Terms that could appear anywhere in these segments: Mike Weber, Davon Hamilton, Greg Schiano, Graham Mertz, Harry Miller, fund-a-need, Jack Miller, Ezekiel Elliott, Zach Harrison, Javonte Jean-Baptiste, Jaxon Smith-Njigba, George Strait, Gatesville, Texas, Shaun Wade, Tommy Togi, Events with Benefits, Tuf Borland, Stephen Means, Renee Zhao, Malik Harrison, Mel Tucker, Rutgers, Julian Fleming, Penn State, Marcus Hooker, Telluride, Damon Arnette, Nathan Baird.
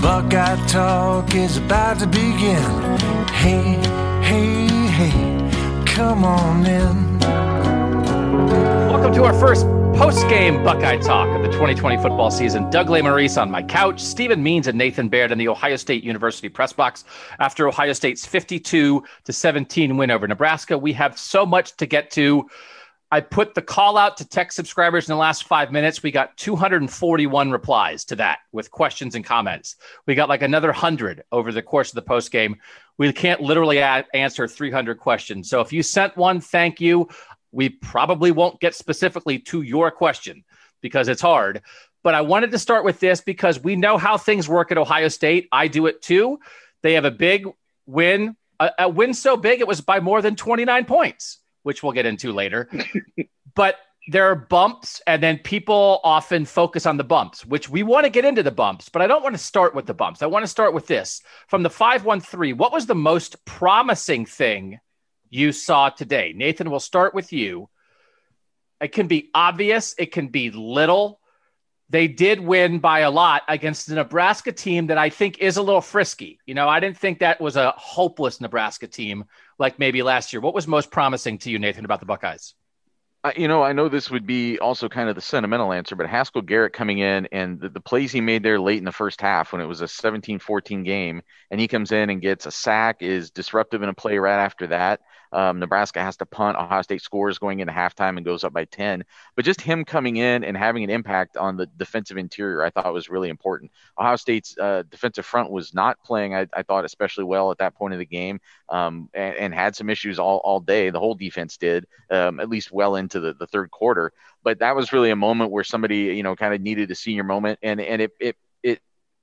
Buckeye talk is about to begin. Hey, hey, hey, come on in. Welcome to our first post-game Buckeye Talk of the 2020 football season. Doug LaMaurice on my couch, Stephen Means and Nathan Baird in the Ohio State University press box. After Ohio State's 52-17 win over Nebraska, we have so much to get to. I put the call out to tech subscribers in the last 5 minutes. We got 241 replies to that with questions and comments. We got like another 100 over the course of the postgame. We can't literally answer 300 questions. So if you sent one, thank you. We probably won't get specifically to your question because it's hard. But I wanted to start with this because we know how things work at Ohio State. I do it too. They have a big win, a win so big it was by more than 29 points. Which we'll get into later, but there are bumps, and then people often focus on the bumps, which we want to get into the bumps, but I don't want to start with the bumps. I want to start with this. From the 513, what was the most promising thing you saw today? Nathan, we'll start with you. It can be obvious. It can be little. They did win by a lot against the Nebraska team that I think is a little frisky. You know, I didn't think that was a hopeless Nebraska team like maybe last year. What was most promising to you, Nathan, about the Buckeyes? I know this would be also kind of the sentimental answer, but Haskell Garrett coming in and the plays he made there late in the first half when it was a 17-14 game, and he comes in and gets a sack, is disruptive in a play right after that. Nebraska has to punt. Ohio State scores going into halftime and goes up by 10. But just him coming in and having an impact on the defensive interior, I thought was really important. Ohio State's defensive front was not playing, I thought, especially well at that point of the game, and had some issues all day. The whole defense did, at least well into the third quarter. But that was really a moment where somebody, kind of needed a senior moment, and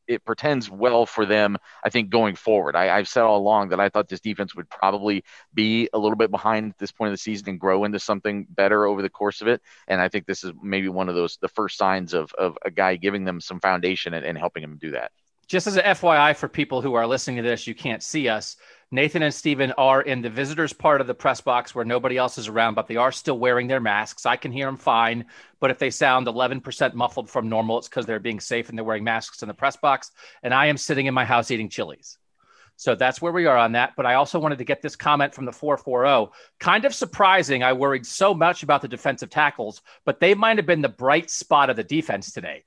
it portends well for them, I think, going forward. I've said all along that I thought this defense would probably be a little bit behind at this point of the season and grow into something better over the course of it. And I think this is maybe one of those, the first signs of a guy giving them some foundation and helping them do that. Just as an FYI for people who are listening to this, you can't see us. Nathan and Steven are in the visitors part of the press box where nobody else is around, but they are still wearing their masks. I can hear them fine, but if they sound 11% muffled from normal, it's because they're being safe and they're wearing masks in the press box. And I am sitting in my house eating chilies. So that's where we are on that. But I also wanted to get this comment from the 440. Kind of surprising. I worried so much about the defensive tackles, but they might have been the bright spot of the defense today.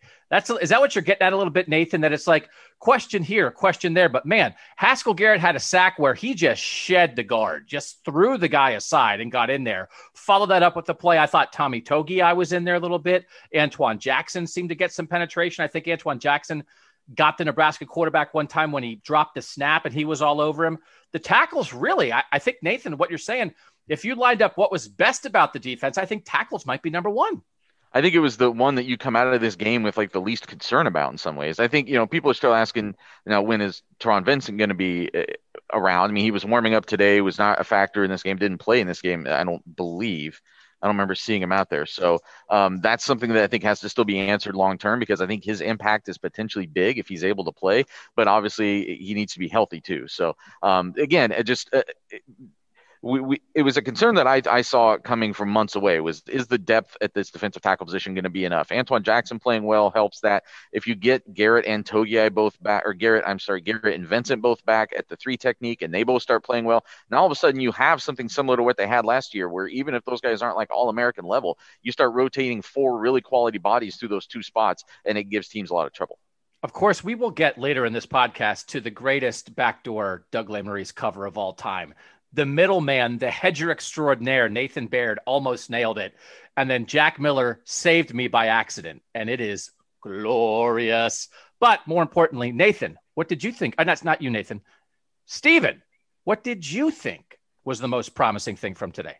Is that what you're getting at a little bit, Nathan? That it's like question here, question there. But, man, Haskell Garrett had a sack where he just shed the guard, just threw the guy aside and got in there. Follow that up with the play. I thought Tommy Togi was in there a little bit. Antoine Jackson seemed to get some penetration. I think Antoine Jackson got the Nebraska quarterback one time when he dropped the snap and he was all over him. The tackles really, I think, Nathan, what you're saying, if you lined up what was best about the defense, I think tackles might be number one. I think it was the one that you come out of this game with like the least concern about in some ways. I think, people are still asking, when is Teron Vincent going to be around? I mean, he was warming up today, was not a factor in this game, didn't play in this game, I don't believe. I don't remember seeing him out there. So that's something that I think has to still be answered long-term, because I think his impact is potentially big if he's able to play, but obviously he needs to be healthy too. So again, it was a concern that I saw coming from months away was, is the depth at this defensive tackle position going to be enough? Antoine Jackson playing well helps that. If you get Garrett and Togiai both back, or Garrett and Vincent both back at the three technique, and they both start playing well, now all of a sudden you have something similar to what they had last year, where even if those guys aren't like All-American level, you start rotating four really quality bodies through those two spots, and it gives teams a lot of trouble. Of course, we will get later in this podcast to the greatest backdoor Doug LaMaurice cover of all time. The middleman, the hedger extraordinaire, Nathan Baird, almost nailed it. And then Jack Miller saved me by accident. And it is glorious. But more importantly, Nathan, what did you think? And that's not you, Nathan. Stephen, what did you think was the most promising thing from today?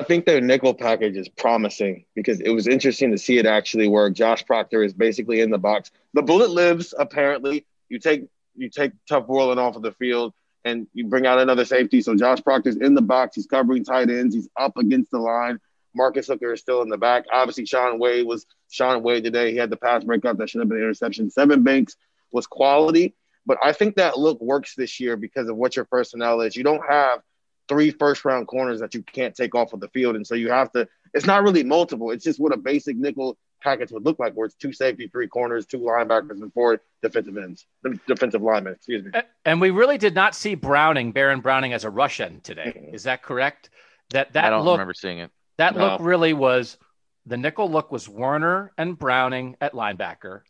I think their nickel package is promising because it was interesting to see it actually work. Josh Proctor is basically in the box. The bullet lives, apparently. You take Tuf Borland off of the field and you bring out another safety. So Josh Proctor's in the box. He's covering tight ends. He's up against the line. Marcus Hooker is still in the back. Obviously, Shaun Wade today. He had the pass breakup that should have been an interception. Sevyn Banks was quality. But I think that look works this year because of what your personnel is. You don't have three first-round corners that you can't take off of the field. And so you have to – it's not really multiple. It's just what a basic nickel package would look like, where it's two safety, three corners, two linebackers, and four defensive linemen. Excuse me. And we really did not see Baron Browning as a Russian today. Is that correct? That I don't remember seeing it. That look really was – the nickel look was Werner and Browning at linebacker.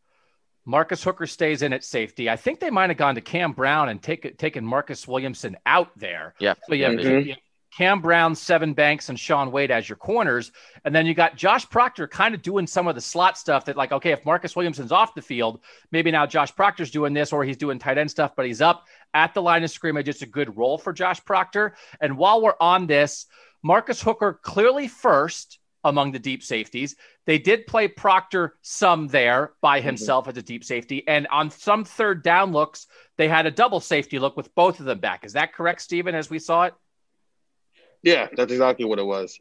Marcus Hooker stays in at safety. I think they might have gone to Cam Brown and taken Marcus Williamson out there. Yeah. So you have, Cam Brown, Sevyn Banks, and Shaun Wade as your corners. And then you got Josh Proctor kind of doing some of the slot stuff that, like, okay, if Marcus Williamson's off the field, maybe now Josh Proctor's doing this, or he's doing tight end stuff, but he's up at the line of scrimmage. It's a good role for Josh Proctor. And while we're on this, Marcus Hooker clearly first among the deep safeties. They did play Proctor some there by himself as a deep safety. And on some third down looks, they had a double safety look with both of them back. Is that correct, Stephen, as we saw it? Yeah, that's exactly what it was.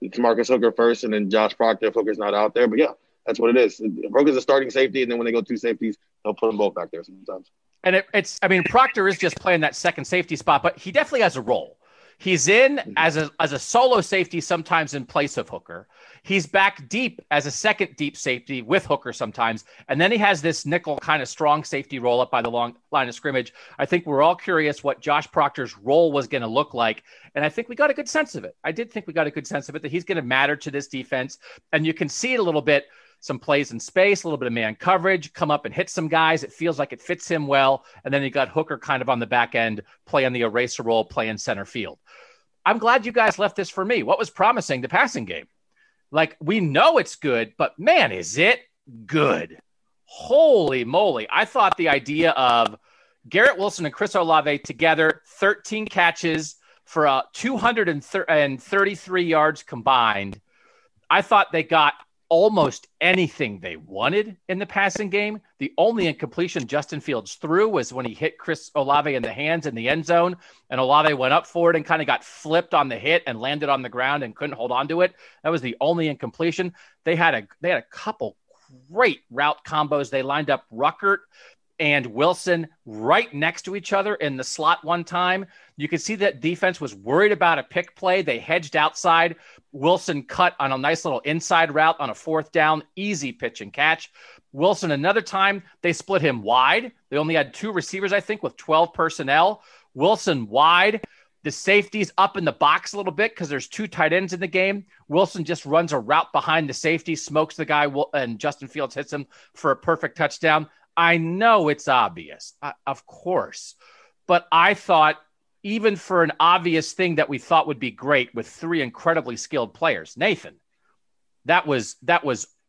It's Marcus Hooker first and then Josh Proctor if Hooker's not out there. But yeah, that's what it is. Hooker's a starting safety, and then when they go two safeties, they'll put them both back there sometimes. And Proctor is just playing that second safety spot, but he definitely has a role. He's in as a solo safety sometimes in place of Hooker. He's back deep as a second deep safety with Hooker sometimes. And then he has this nickel kind of strong safety roll up by the long line of scrimmage. I think we're all curious what Josh Proctor's role was going to look like. And I think we got a good sense of it. I did think we got a good sense of it, that he's going to matter to this defense. And you can see it a little bit. Some plays in space, a little bit of man coverage, come up and hit some guys. It feels like it fits him well. And then you got Hooker kind of on the back end, playing the eraser role, playing center field. I'm glad you guys left this for me. What was promising? The passing game. Like, we know it's good, but man, is it good. Holy moly. I thought the idea of Garrett Wilson and Chris Olave together, 13 catches for 233 yards combined. I thought they got almost anything they wanted in the passing game. The only incompletion Justin Fields threw was when he hit Chris Olave in the hands in the end zone, and Olave went up for it and kind of got flipped on the hit and landed on the ground and couldn't hold on to it. That was the only incompletion. They had a couple great route combos. They lined up Ruckert and Wilson right next to each other in the slot one time. You could see that defense was worried about a pick play. They hedged outside. Wilson cut on a nice little inside route on a fourth down, easy pitch and catch. Wilson, another time, they split him wide. They only had two receivers, I think, with 12 personnel. Wilson wide. The safety's up in the box a little bit because there's two tight ends in the game. Wilson just runs a route behind the safety, smokes the guy, and Justin Fields hits him for a perfect touchdown. I know it's obvious, of course, but I thought even for an obvious thing that we thought would be great with three incredibly skilled players, Nathan, that was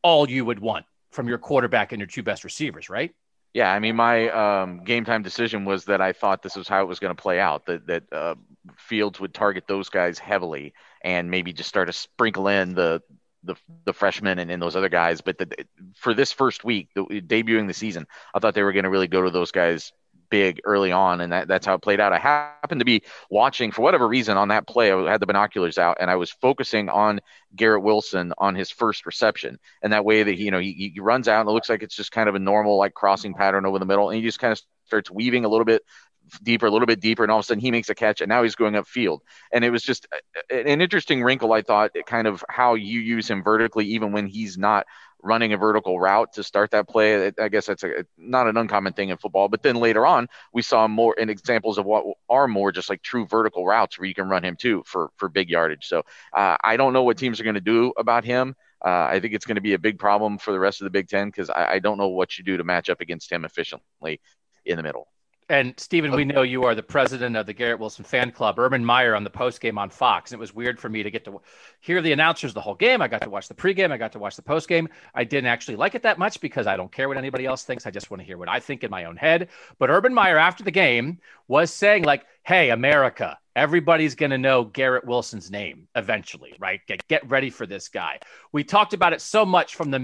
all you would want from your quarterback and your two best receivers, right? Yeah, I mean, my game time decision was that I thought this was how it was going to play out, that Fields would target those guys heavily and maybe just start to sprinkle in the freshmen and those other guys. But for this first week, debuting the season, I thought they were going to really go to those guys big early on, and that's how it played out. I happened to be watching, for whatever reason, on that play, I had the binoculars out, and I was focusing on Garrett Wilson on his first reception, and that way that he runs out, and it looks like it's just kind of a normal, like, crossing pattern over the middle, and he just kind of starts weaving a little bit deeper, a little bit deeper, and all of a sudden he makes a catch, and now he's going upfield. And it was just an interesting wrinkle, I thought, kind of how you use him vertically even when he's not running a vertical route to start that play. I guess that's not an uncommon thing in football. But then later on, we saw more in examples of what are more just like true vertical routes where you can run him too for big yardage. So I don't know what teams are going to do about him. I think it's going to be a big problem for the rest of the Big Ten because I don't know what you do to match up against him efficiently in the middle. And, Stephen, we know you are the president of the Garrett Wilson fan club. Urban Meyer on the postgame on Fox. And it was weird for me to get to hear the announcers the whole game. I got to watch the pregame. I got to watch the postgame. I didn't actually like it that much because I don't care what anybody else thinks. I just want to hear what I think in my own head. But Urban Meyer after the game was saying, like, hey, America, everybody's going to know Garrett Wilson's name eventually, right? Get ready for this guy. We talked about it so much from the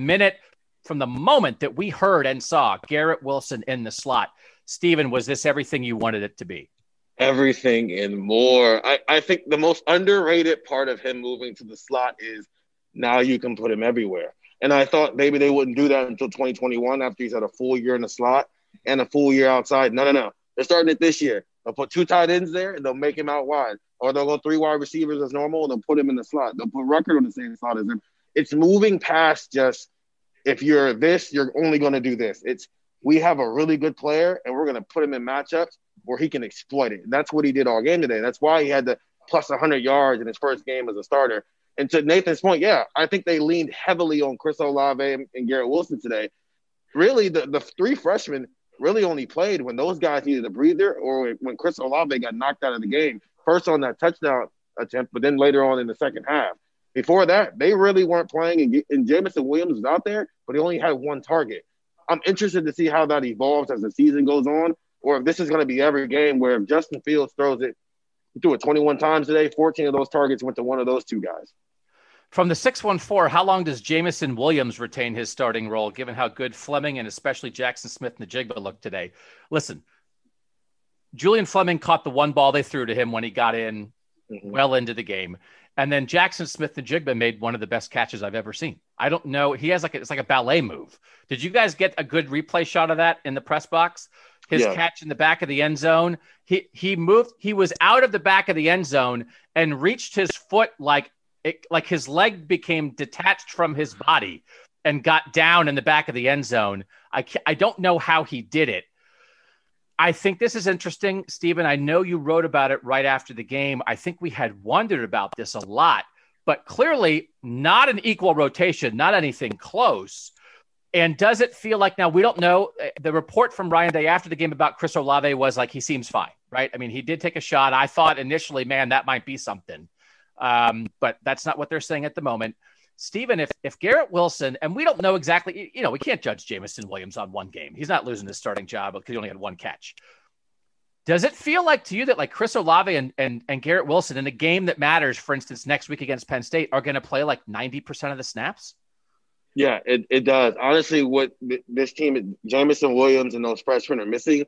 moment that we heard and saw Garrett Wilson in the slot. Stephen, was this everything you wanted it to be? Everything and more. I think the most underrated part of him moving to the slot is now you can put him everywhere. And I thought maybe they wouldn't do that until 2021 after he's had a full year in the slot and a full year outside. No. They're starting it this year. They'll put two tight ends there and they'll make him out wide. Or they'll go three wide receivers as normal and they'll put him in the slot. They'll put Rucker on the same slot as him. It's moving past just if you're this, you're only going to do this. It's we have a really good player, and we're going to put him in matchups where he can exploit it. And that's what he did all game today. That's why he had the plus 100 yards in his first game as a starter. And to Nathan's point, yeah, I think they leaned heavily on Chris Olave and Garrett Wilson today. Really, the three freshmen really only played when those guys needed a breather or when Chris Olave got knocked out of the game, first on that touchdown attempt, but then later on in the second half. Before that, they really weren't playing, and Jameson Williams was out there, but he only had one target. I'm interested to see how that evolves as the season goes on, or if this is going to be every game where if Justin Fields threw it 21 times today, 14 of those targets went to one of those two guys. From the 614, how long does Jameson Williams retain his starting role, given how good Fleming and especially Jaxon Smith-Njigba looked today? Listen, Julian Fleming caught the one ball they threw to him when he got in well into the game. And then Jaxon Smith-Njigba made one of the best catches I've ever seen. I don't know. He has it's like a ballet move. Did you guys get a good replay shot of that in the press box? His catch in the back of the end zone. He moved. He was out of the back of the end zone and reached his foot like his leg became detached from his body and got down in the back of the end zone. I don't know how he did it. I think this is interesting, Stephen. I know you wrote about it right after the game. I think we had wondered about this a lot, but clearly not an equal rotation, not anything close. And does it feel like now we don't know? The report from Ryan Day after the game about Chris Olave was like he seems fine, right? I mean, he did take a shot. I thought initially, man, that might be something. But that's not what they're saying at the moment. Stephen, if Garrett Wilson, and we don't know exactly, you know, we can't judge Jameson Williams on one game. He's not losing his starting job because he only had one catch. Does it feel like to you that like Chris Olave and Garrett Wilson in a game that matters, for instance, next week against Penn State, are going to play like 90% of the snaps? Yeah, it does. Honestly, what this team, Jameson Williams and those freshmen are missing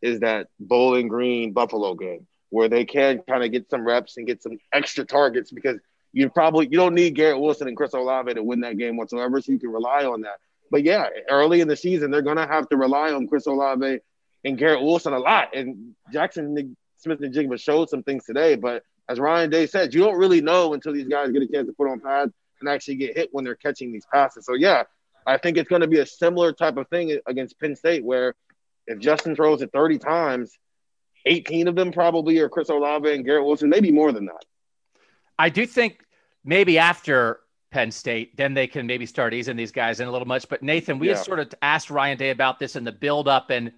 is that Bowling Green Buffalo game where they can kind of get some reps and get some extra targets because you don't need Garrett Wilson and Chris Olave to win that game whatsoever, so you can rely on that. But, yeah, early in the season, they're going to have to rely on Chris Olave and Garrett Wilson a lot. And Jaxon Smith-Njigba showed some things today. But as Ryan Day said, you don't really know until these guys get a chance to put on pads and actually get hit when they're catching these passes. So, yeah, I think it's going to be a similar type of thing against Penn State where if Justin throws it 30 times, 18 of them probably are Chris Olave and Garrett Wilson, maybe more than that. I do think maybe after Penn State, then they can maybe start easing these guys in a little much. But Nathan, we had sort of asked Ryan Day about this in the build-up, and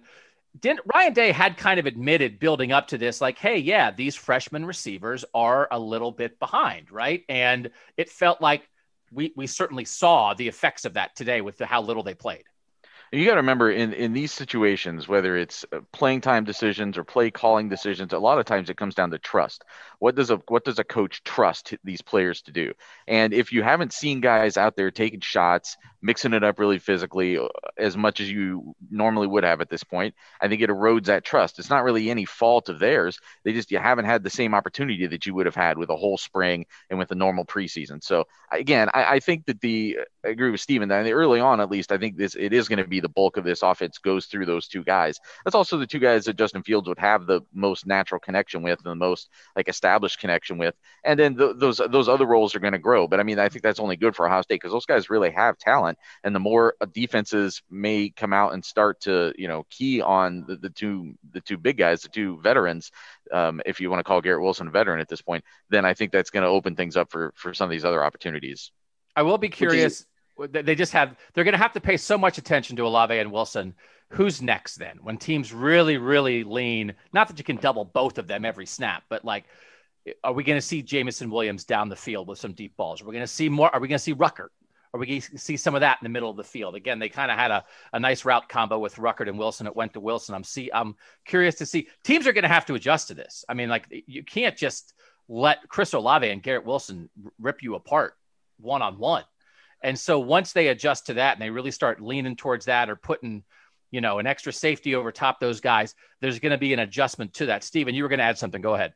Ryan Day had kind of admitted building up to this, like, hey, yeah, these freshman receivers are a little bit behind, right? And it felt like we certainly saw the effects of that today with how little they played. You got to remember in these situations, whether it's playing time decisions or play calling decisions, a lot of times it comes down to trust. What does a coach trust these players to do? And if you haven't seen guys out there taking shots, mixing it up really physically as much as you normally would have at this point, I think it erodes that trust. It's not really any fault of theirs. You haven't had the same opportunity that you would have had with a whole spring and with a normal preseason. So again, I think that I agree with Stephen that early on, at least, I think it is going to be be the bulk of this offense goes through those two guys. That's also the two guys that Justin Fields would have the most natural connection with and the most like established connection with. And then those other roles are going to grow. But I mean, I think that's only good for Ohio State because those guys really have talent. And the more defenses may come out and start to, you know, key on the two big guys, the two veterans, if you want to call Garrett Wilson a veteran at this point, then I think that's going to open things up for some of these other opportunities. I will be curious. They're going to have to pay so much attention to Olave and Wilson. Who's next then? When teams really, really lean, not that you can double both of them every snap, but like, are we going to see Jameson Williams down the field with some deep balls? Are we going to see more? Are we going to see Rucker? Are we going to see some of that in the middle of the field? Again, they kind of had a nice route combo with Rucker and Wilson. It went to Wilson. I'm curious to see. Teams are going to have to adjust to this. I mean, like, you can't just let Chris Olave and Garrett Wilson rip you apart one-on-one. And so once they adjust to that and they really start leaning towards that or putting, you know, an extra safety over top those guys, there's going to be an adjustment to that. Steven, you were going to add something. Go ahead.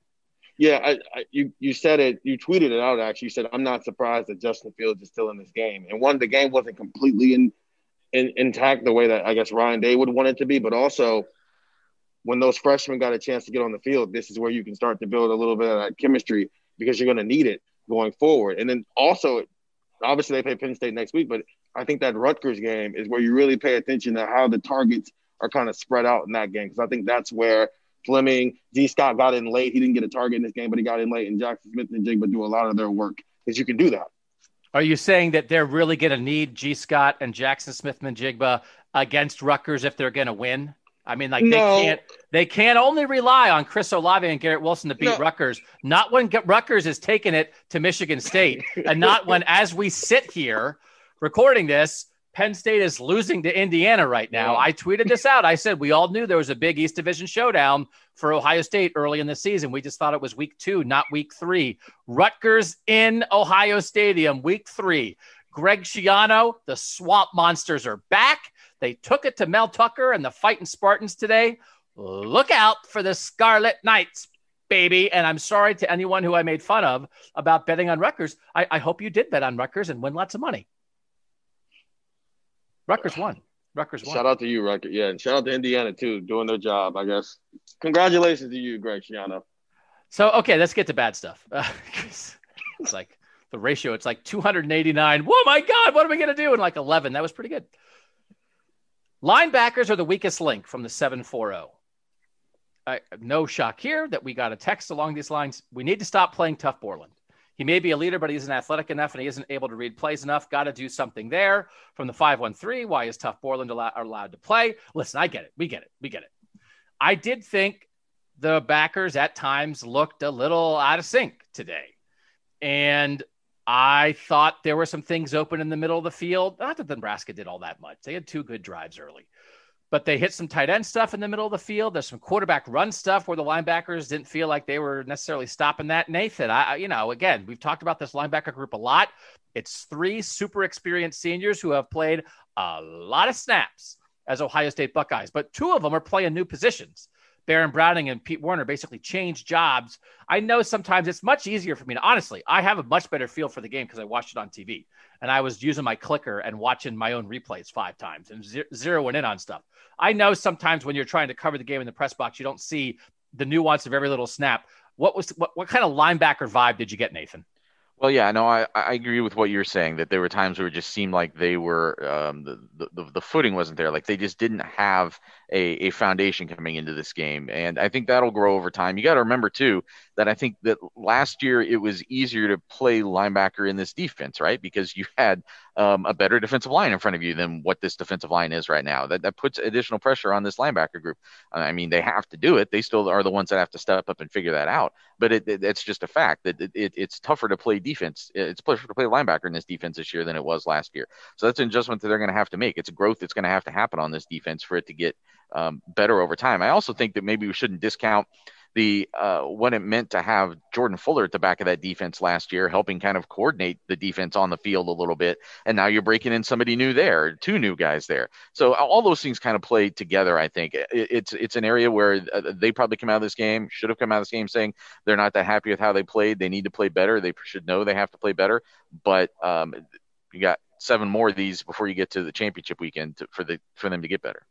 Yeah, you said it. You tweeted it out, actually. You said, I'm not surprised that Justin Fields is still in this game. And one, the game wasn't completely intact the way that I guess Ryan Day would want it to be. But also, when those freshmen got a chance to get on the field, this is where you can start to build a little bit of that chemistry because you're going to need it going forward. And then also – obviously, they play Penn State next week, but I think that Rutgers game is where you really pay attention to how the targets are kind of spread out in that game, because I think that's where Fleming, D. Scott got in late. He didn't get a target in this game, but he got in late, and Jaxon Smith-Njigba do a lot of their work, because you can do that. Are you saying that they're really going to need G. Scott and Jaxon Smith-Njigba against Rutgers if they're going to win? I mean, like, they can't only rely on Chris Olave and Garrett Wilson to beat Rutgers. Not when Rutgers is taking it to Michigan State, and not when, as we sit here recording this, Penn State is losing to Indiana right now. Yeah. I tweeted this out. I said, we all knew there was a big East Division showdown for Ohio State early in the season. We just thought it was week 2, not week 3. Rutgers in Ohio Stadium, week 3. Greg Schiano, the Swamp Monsters are back. They took it to Mel Tucker and the Fighting Spartans today. Look out for the Scarlet Knights, baby. And I'm sorry to anyone who I made fun of about betting on Rutgers. I hope you did bet on Rutgers and win lots of money. Rutgers won. Shout out to you, Rutgers. Yeah, and shout out to Indiana, too, doing their job, I guess. Congratulations to you, Greg Schiano. So, okay, let's get to bad stuff. It's like the ratio. It's like 289. Whoa, my God, what are we going to do? And like 11. That was pretty good. Linebackers are the weakest link from the 740. No shock here that we got a text along these lines. We need to stop playing Tuf Borland. He may be a leader, but he isn't athletic enough and he isn't able to read plays enough. Got to do something there. From the 513, why is Tuf Borland allowed to play? Listen, I get it. We get it. I did think the backers at times looked a little out of sync today. And I thought there were some things open in the middle of the field. Not that Nebraska did all that much. They had 2 good drives early, but they hit some tight end stuff in the middle of the field. There's some quarterback run stuff where the linebackers didn't feel like they were necessarily stopping that. Nathan, again, we've talked about this linebacker group a lot. It's 3 super experienced seniors who have played a lot of snaps as Ohio State Buckeyes, but 2 of them are playing new positions. Baron Browning and Pete Warner basically changed jobs. I know sometimes it's much easier for me to, honestly, I have a much better feel for the game because I watched it on TV and I was using my clicker and watching my own replays 5 times and zeroing in on stuff. I know sometimes when you're trying to cover the game in the press box, you don't see the nuance of every little snap. What kind of linebacker vibe did you get, Nathan? Well, yeah, no, I agree with what you're saying, that there were times where it just seemed like they were the footing wasn't there. Like they just didn't have a foundation coming into this game. And I think that'll grow over time. You got to remember, too, that I think that last year it was easier to play linebacker in this defense, right? Because you had a better defensive line in front of you than what this defensive line is right now. That puts additional pressure on this linebacker group. I mean, they have to do it. They still are the ones that have to step up and figure that out. But it's just a fact that it's tougher to play defense. It's tougher to play linebacker in this defense this year than it was last year. So that's an adjustment that they're going to have to make. It's a growth that's going to have to happen on this defense for it to get better over time. I also think that maybe we shouldn't discount the what it meant to have Jordan Fuller at the back of that defense last year, helping kind of coordinate the defense on the field a little bit. And now you're breaking in somebody new there, 2 new guys there. So all those things kind of play together. I think it's an area where they probably should have come out of this game saying they're not that happy with how they played. They need to play better. They should know they have to play better, but you got seven more of these before you get to the championship weekend for them to get better.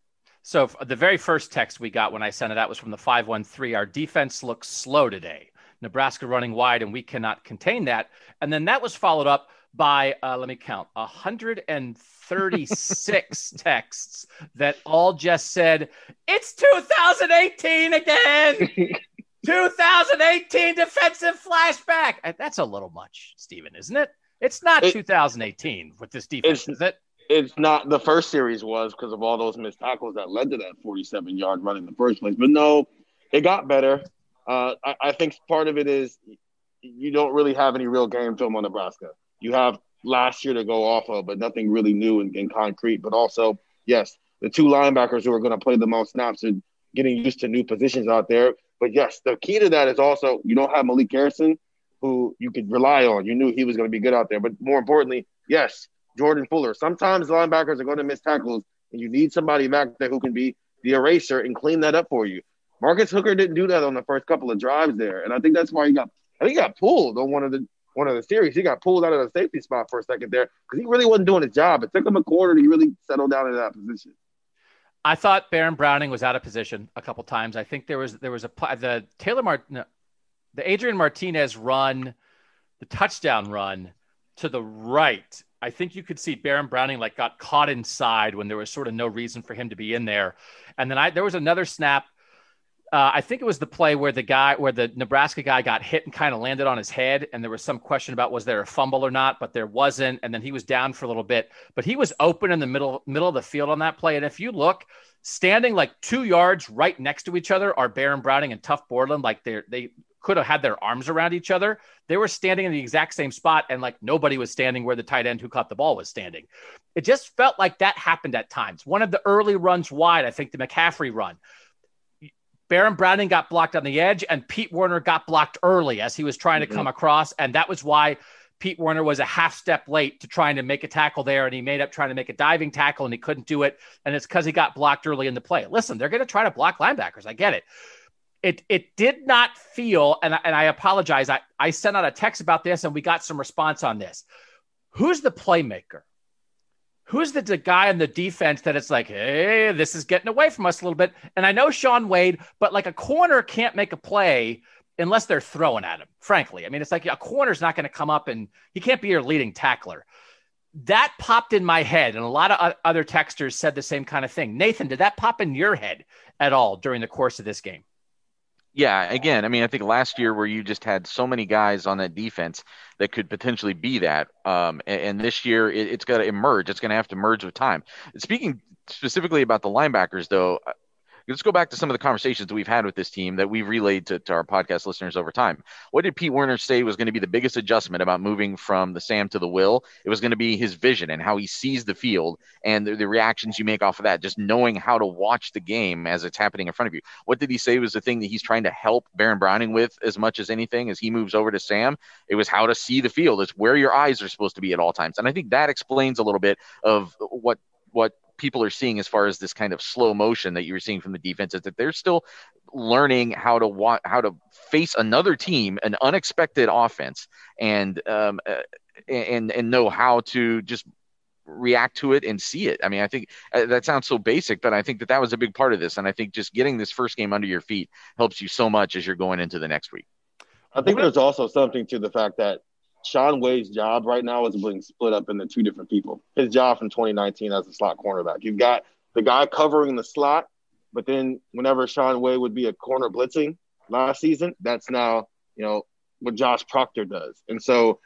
So the very first text we got when I sent it out was from the 513. Our defense looks slow today. Nebraska running wide, and we cannot contain that. And then that was followed up by, let me count, 136 texts that all just said, it's 2018 again. 2018 defensive flashback. That's a little much, Stephen, isn't it? It's not 2018 with this defense, is it? It's not. The first series was because of all those missed tackles that led to that 47-yard run in the first place. But no, it got better. I think part of it is you don't really have any real game film on Nebraska. You have last year to go off of, but nothing really new and concrete. But also, yes, the two linebackers who are going to play the most snaps are getting used to new positions out there. But, yes, the key to that is also you don't have Malik Garrison, who you could rely on. You knew he was going to be good out there. But more importantly, yes, Jordan Fuller. Sometimes linebackers are going to miss tackles, and you need somebody back there who can be the eraser and clean that up for you. Marcus Hooker didn't do that on the first couple of drives there, and I think that's why he got pulled on one of the series. He got pulled out of the safety spot for a second there because he really wasn't doing his job. It took him a quarter to really settle down in that position. I thought Baron Browning was out of position a couple times. I think there was the Adrian Martinez run, the touchdown run to the right. I think you could see Baron Browning got caught inside when there was sort of no reason for him to be in there. And then there was another snap. I think it was the play where the Nebraska guy got hit and kind of landed on his head. And there was some question about, was there a fumble or not, but there wasn't. And then he was down for a little bit, but he was open in the middle of the field on that play. And if you look, standing 2 yards right next to each other are Baron Browning and Tuf Borland. They could have had their arms around each other. They were standing in the exact same spot. And nobody was standing where the tight end who caught the ball was standing. It just felt like that happened at times. One of the early runs wide, I think the McCaffrey run, Baron Browning got blocked on the edge and Pete Warner got blocked early as he was trying to come across. And that was why Pete Warner was a half step late to trying to make a tackle there. And he made up trying to make a diving tackle and he couldn't do it. And it's because he got blocked early in the play. Listen, they're going to try to block linebackers. I get it. It did not feel, and I apologize. I sent out a text about this and we got some response on this. Who's the playmaker? Who's the guy on the defense that it's hey, this is getting away from us a little bit? And I know Shaun Wade, but a corner can't make a play unless they're throwing at him, frankly. I mean, it's a corner's not going to come up and he can't be your leading tackler. That popped in my head, and a lot of other texters said the same kind of thing. Nathan, did that pop in your head at all during the course of this game? Yeah, again, I mean, I think last year where you just had so many guys on that defense that could potentially be that. And this year it's got to emerge. It's going to have to merge with time. Speaking specifically about the linebackers, though, let's go back to some of the conversations that we've had with this team that we've relayed to our podcast listeners over time. What did Pete Warner say was going to be the biggest adjustment about moving from the Sam to the Will? It was going to be his vision and how he sees the field and the reactions you make off of that, just knowing how to watch the game as it's happening in front of you. What did he say was the thing that he's trying to help Baron Browning with as much as anything as he moves over to Sam? It was how to see the field. It's where your eyes are supposed to be at all times. And I think that explains a little bit of what people are seeing as far as this kind of slow motion that you were seeing from the defense, is that they're still learning how to face another team, an unexpected offense, and know how to just react to it and see it. I mean, I think that sounds so basic, but I think that was a big part of this. And I think just getting this first game under your feet helps you so much as you're going into the next week. I think there's also something to the fact that Shaun Wade's job right now is being split up into two different people. His job from 2019 as a slot cornerback. You've got the guy covering the slot, but then whenever Shaun Wade would be a corner blitzing last season, that's now, what Josh Proctor does. And so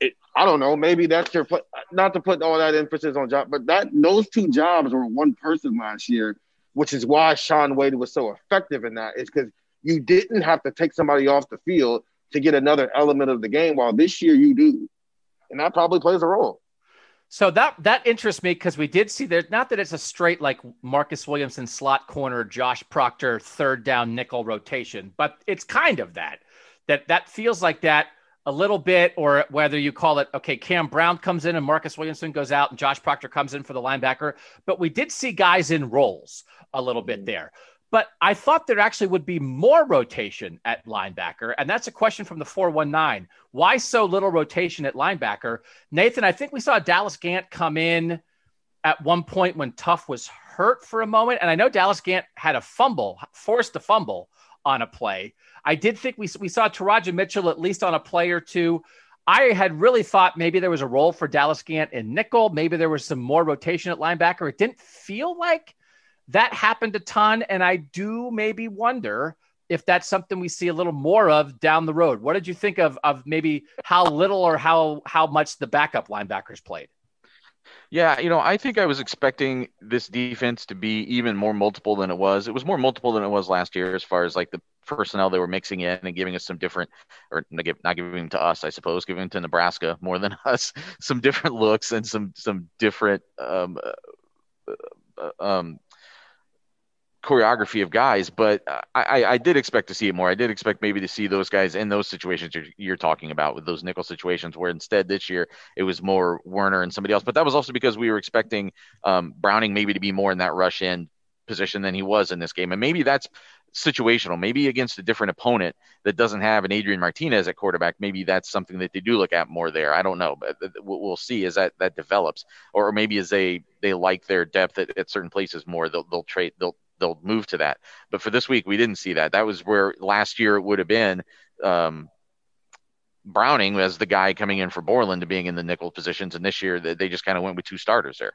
I don't know, maybe that's your play. Not to put all that emphasis on job, but those two jobs were one person last year, which is why Shaun Wade was so effective in that, is because you didn't have to take somebody off the field to get another element of the game, while this year you do. And that probably plays a role. So that interests me, because we did see there, not that it's a straight Marcus Williamson slot corner, Josh Proctor third down nickel rotation, but it's kind of that feels like that a little bit, or whether you call it, okay, Cam Brown comes in and Marcus Williamson goes out and Josh Proctor comes in for the linebacker. But we did see guys in roles a little bit there. But I thought there actually would be more rotation at linebacker. And that's a question from the 419. Why so little rotation at linebacker? Nathan, I think we saw Dallas Gant come in at one point when Tuf was hurt for a moment. And I know Dallas Gant had a fumble, forced a fumble on a play. I did think we saw Taraja Mitchell at least on a play or two. I had really thought maybe there was a role for Dallas Gant in nickel. Maybe there was some more rotation at linebacker. It didn't feel like that happened a ton, and I do maybe wonder if that's something we see a little more of down the road. What did you think of maybe how little or how much the backup linebackers played? Yeah, I think I was expecting this defense to be even more multiple than it was. It was more multiple than it was last year as far as like the personnel they were mixing in and giving us some different, or not giving to us, I suppose, giving to Nebraska more than us, some different looks and some different choreography of guys, but I did expect to see it more. I did expect maybe to see those guys in those situations you're talking about with those nickel situations, where instead this year it was more Werner and somebody else. But that was also because we were expecting Browning maybe to be more in that rush end position than he was in this game. And maybe that's situational, maybe against a different opponent that doesn't have an Adrian Martinez at quarterback. Maybe that's something that they do look at more there. I don't know, but we'll see as that develops, or maybe as they like their depth at certain places more, they'll move to that. But for this week, we didn't see that. That was where last year it would have been Browning as the guy coming in for Borland to being in the nickel positions. And this year they just kind of went with two starters there.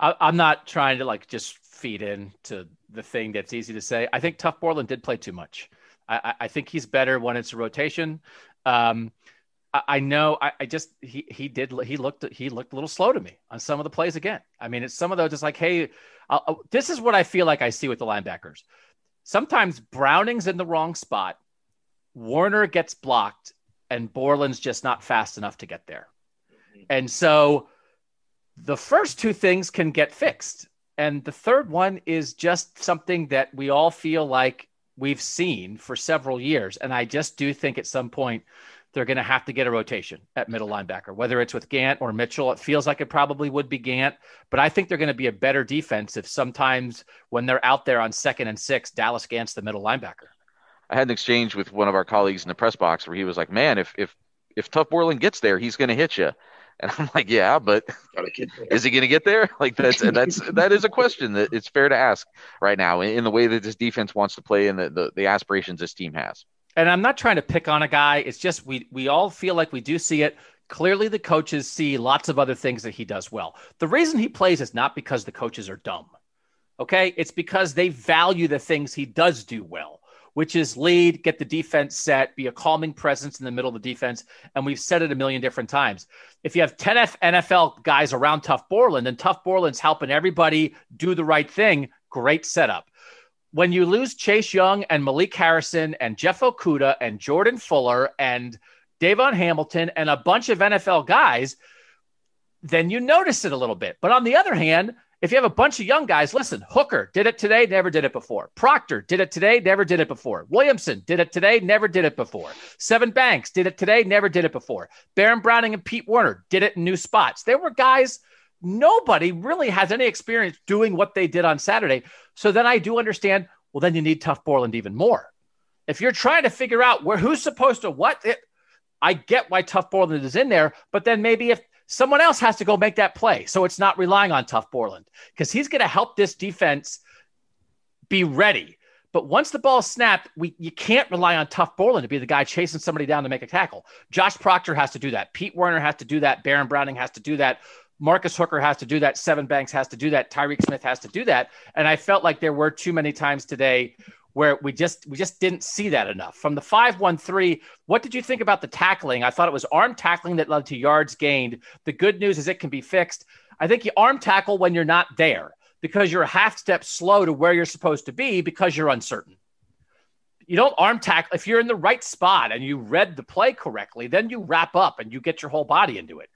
I'm not trying to just feed into the thing that's easy to say. I think Tuf Borland did play too much. I think he's better when it's a rotation. He looked a little slow to me on some of the plays again. I mean, it's some of those just like, hey, this is what I feel like I see with the linebackers. Sometimes Browning's in the wrong spot. Warner gets blocked and Borland's just not fast enough to get there. And so the first two things can get fixed. And the third one is just something that we all feel like we've seen for several years. And I just do think at some point, they're going to have to get a rotation at middle linebacker, whether it's with Gant or Mitchell. It feels like it probably would be Gant, but I think they're going to be a better defense if sometimes when they're out there on 2nd and 6, Dallas Gant's the middle linebacker. I had an exchange with one of our colleagues in the press box where he was like, man, if Tuf Borland gets there, he's going to hit you. And I'm like, yeah, but is he going to get there? Like that is a question that it's fair to ask right now in the way that this defense wants to play and the aspirations this team has. And I'm not trying to pick on a guy. It's just we all feel like we do see it. Clearly, the coaches see lots of other things that he does well. The reason he plays is not because the coaches are dumb, okay? It's because they value the things he does do well, which is lead, get the defense set, be a calming presence in the middle of the defense, and we've said it a million different times. If you have 10 NFL guys around Tuf Borland, and Tuf Borland's helping everybody do the right thing, great setup. When you lose Chase Young and Malik Harrison and Jeff Okudah and Jordan Fuller and Davon Hamilton and a bunch of NFL guys, then you notice it a little bit. But on the other hand, if you have a bunch of young guys, listen, Hooker did it today, never did it before. Proctor did it today, never did it before. Williamson did it today, never did it before. Sevyn Banks did it today, never did it before. Baron Browning and Pete Warner did it in new spots. There were guys nobody really has any experience doing what they did on Saturday. So then I do understand, well, then you need Tuf Borland even more. If you're trying to figure out who's supposed to what, I get why Tuf Borland is in there, but then maybe if someone else has to go make that play, so it's not relying on Tuf Borland because he's going to help this defense be ready. But once the ball snapped, you can't rely on Tuf Borland to be the guy chasing somebody down to make a tackle. Josh Proctor has to do that. Pete Warner has to do that. Baron Browning has to do that. Marcus Hooker has to do that. Sevyn Banks has to do that. Tyreek Smith has to do that. And I felt like there were too many times today where we just didn't see that enough. From the 5-1-3, what did you think about the tackling? I thought it was arm tackling that led to yards gained. The good news is it can be fixed. I think you arm tackle when you're not there because you're a half step slow to where you're supposed to be because you're uncertain. You don't arm tackle. If you're in the right spot and you read the play correctly, then you wrap up and you get your whole body into it.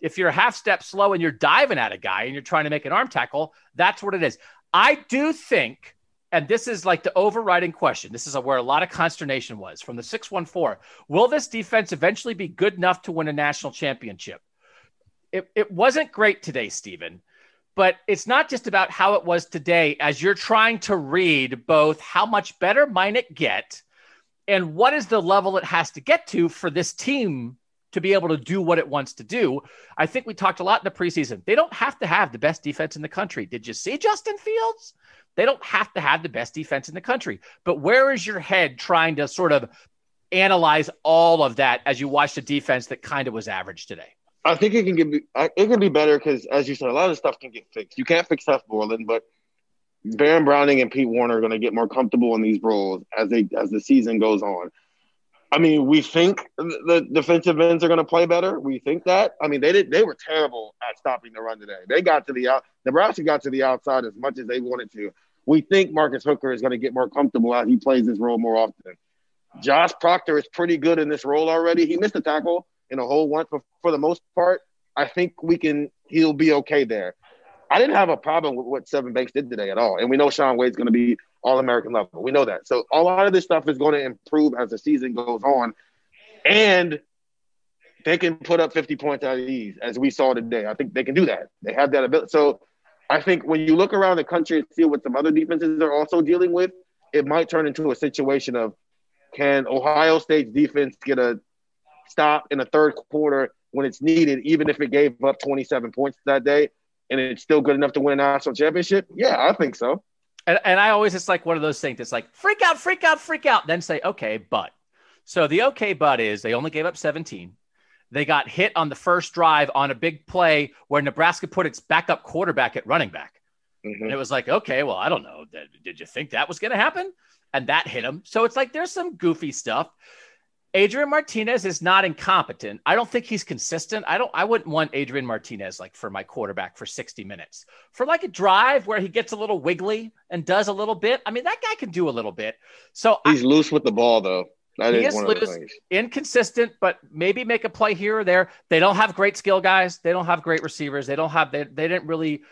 If you're a half step slow and you're diving at a guy and you're trying to make an arm tackle, that's what it is. I do think, and this is like the overriding question, this is where a lot of consternation was from the 614, will this defense eventually be good enough to win a national championship? It wasn't great today, Stephen, But it's not just about how it was today as you're trying to read both how much better might it get and what is the level it has to get to for this team to be able to do what it wants to do. I think we talked a lot in the preseason. They don't have to have the best defense in the country. Did you see Justin Fields? They don't have to have the best defense in the country. But where is your head trying to sort of analyze all of that as you watch the defense that kind of was average today? I think it can be better because, as you said, a lot of stuff can get fixed. You can't fix Tuf Borland, but Baron Browning and Pete Warner are going to get more comfortable in these roles as the season goes on. I mean, we think the defensive ends are going to play better. We think that. I mean, they were terrible at stopping the run today. They got to the out. Nebraska got to the outside as much as they wanted to. We think Marcus Hooker is going to get more comfortable as he plays this role more often. Josh Proctor is pretty good in this role already. He missed a tackle in a whole one, but for the most part, I think he'll be okay there. I didn't have a problem with what Sevyn Banks did today at all, and we know Shaun Wade's going to be All-American level. We know that. So a lot of this stuff is going to improve as the season goes on, and they can put up 50 points at ease, as we saw today. I think they can do that. They have that ability. So I think when you look around the country and see what some other defenses are also dealing with, it might turn into a situation of, can Ohio State's defense get a stop in the third quarter when it's needed, even if it gave up 27 points that day, and it's still good enough to win a national championship? Yeah, I think so. And I always, it's like one of those things that's like, freak out, then say, okay, but. So the okay, but is they only gave up 17. They got hit on the first drive on a big play where Nebraska put its backup quarterback at running back. Mm-hmm. And it was like, okay, well, I don't know. Did you think that was going to happen? And that hit him. So it's like, there's some goofy stuff. Adrian Martinez is not incompetent. I don't think he's consistent. I wouldn't want Adrian Martinez like for my quarterback for 60 minutes. For like a drive where he gets a little wiggly and does a little bit. I mean, that guy can do a little bit. So he's loose with the ball though. That is one of the things. Inconsistent, but maybe make a play here or there. They don't have great skill guys. They don't have great receivers. They don't have they didn't really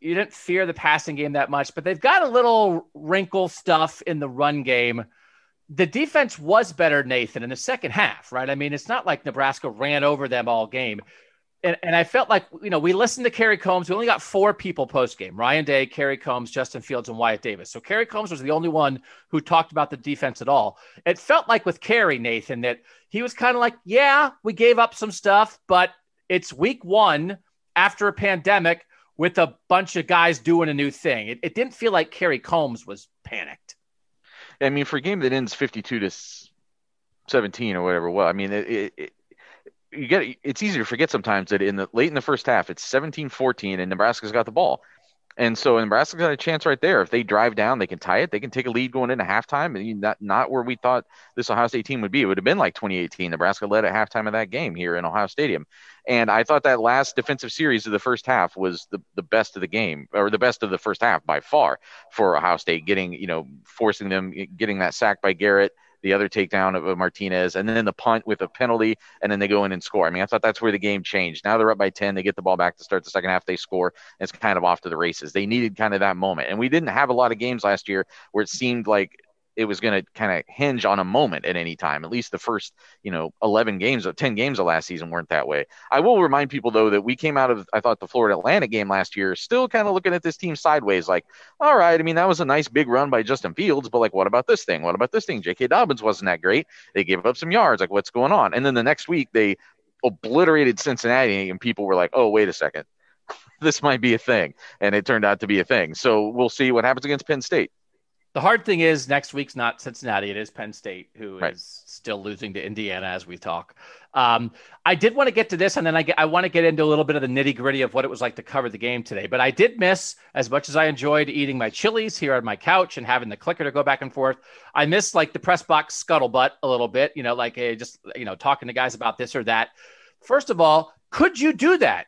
you didn't fear the passing game that much, but they've got a little wrinkle stuff in the run game. The defense was better, Nathan, in the second half, right? I mean, it's not like Nebraska ran over them all game. And I felt like, you know, we listened to Kerry Combs. We only got four people post-game, Ryan Day, Kerry Combs, Justin Fields, and Wyatt Davis. So Kerry Combs was the only one who talked about the defense at all. It felt like with Kerry, Nathan, that he was kind of like, yeah, we gave up some stuff, but it's week one after a pandemic with a bunch of guys doing a new thing. It didn't feel like Kerry Combs was panicked. I mean, for a game that ends 52-17 or whatever, well, I mean, it's easy to forget sometimes that late in the first half, it's 17-14 and Nebraska's got the ball. And so Nebraska's got a chance right there. If they drive down, they can tie it. They can take a lead going into halftime. And not where we thought this Ohio State team would be. It would have been like 2018. Nebraska led at halftime of that game here in Ohio Stadium. And I thought that last defensive series of the first half was the best of the game, or the best of the first half by far for Ohio State, forcing them that sack by Garrett, the other takedown of Martinez, and then the punt with a penalty, and then they go in and score. I mean, I thought that's where the game changed. Now they're up by 10. They get the ball back to start the second half. They score. And it's kind of off to the races. They needed kind of that moment. And we didn't have a lot of games last year where it seemed like it was going to kind of hinge on a moment at any time. At least the first, 11 games or 10 games of last season weren't that way. I will remind people, though, that we came out of, I thought, the Florida Atlantic game last year, still kind of looking at this team sideways, like, all right, I mean, that was a nice big run by Justin Fields, but like, what about this thing? What about this thing? J.K. Dobbins wasn't that great. They gave up some yards. Like, what's going on? And then the next week, they obliterated Cincinnati, and people were like, oh, wait a second. This might be a thing. And it turned out to be a thing. So we'll see what happens against Penn State. The hard thing is next week's not Cincinnati. It is Penn State, who is still losing to Indiana as we talk. I did want to get to this, and then I want to get into a little bit of the nitty-gritty of what it was like to cover the game today. But I did miss, as much as I enjoyed eating my chilies here on my couch and having the clicker to go back and forth, I missed like the press box scuttlebutt a little bit, talking to guys about this or that. First of all, could you do that?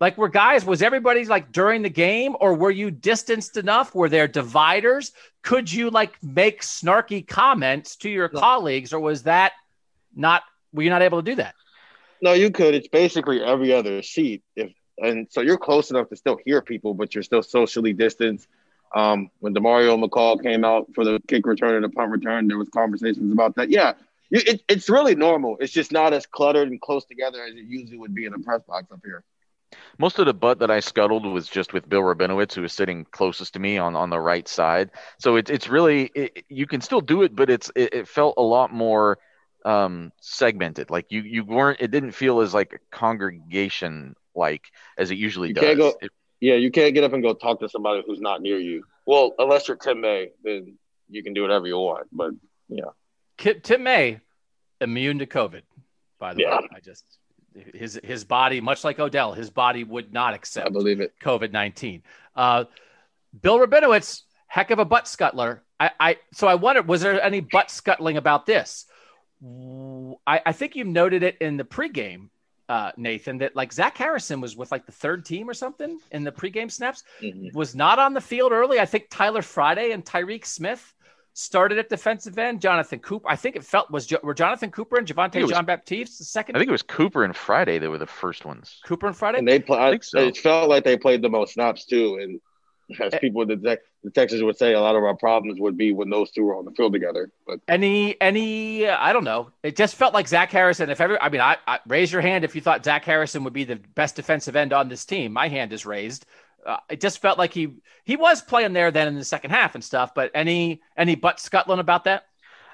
Like, was everybody like during the game, or were you distanced enough? Were there dividers? Could you like make snarky comments to your colleagues, or were you not able to do that? No, you could. It's basically every other seat. And so you're close enough to still hear people, but you're still socially distanced. When DeMario McCall came out for the kick return and the punt return, there was conversations about that. Yeah, it's really normal. It's just not as cluttered and close together as it usually would be in a press box up here. Most of the butt that I scuttled was just with Bill Rabinowitz, who was sitting closest to me on the right side. So it's really you can still do it, but it felt a lot more segmented. Like you weren't. It didn't feel as like congregation like as it usually does. You can't get up and go talk to somebody who's not near you. Well, unless you're Tim May, then you can do whatever you want. But yeah, Tim May immune to COVID. By the way, his body, much like Odell, his body would not accept COVID-19. Bill Rabinowitz, heck of a butt scuttler. So I wondered, was there any butt scuttling about this? I think you noted it in the pregame, Nathan, that like Zach Harrison was with like the third team or something in the pregame snaps, was not on the field early. I think Tyler Friday and Tyreek Smith started at defensive end. Jonathan Cooper, I think it felt were Jonathan Cooper and Javonte Jean-Baptiste the second. I think it was Cooper and Friday that were the first ones. Cooper and Friday, and they played. So. It felt like they played the most snaps too. And as people, the Texans would say, a lot of our problems would be when those two were on the field together. But any, I don't know. It just felt like Zach Harrison. I raise your hand if you thought Zach Harrison would be the best defensive end on this team. My hand is raised. It just felt like he was playing there then in the second half and stuff, but any butt scuttling about that?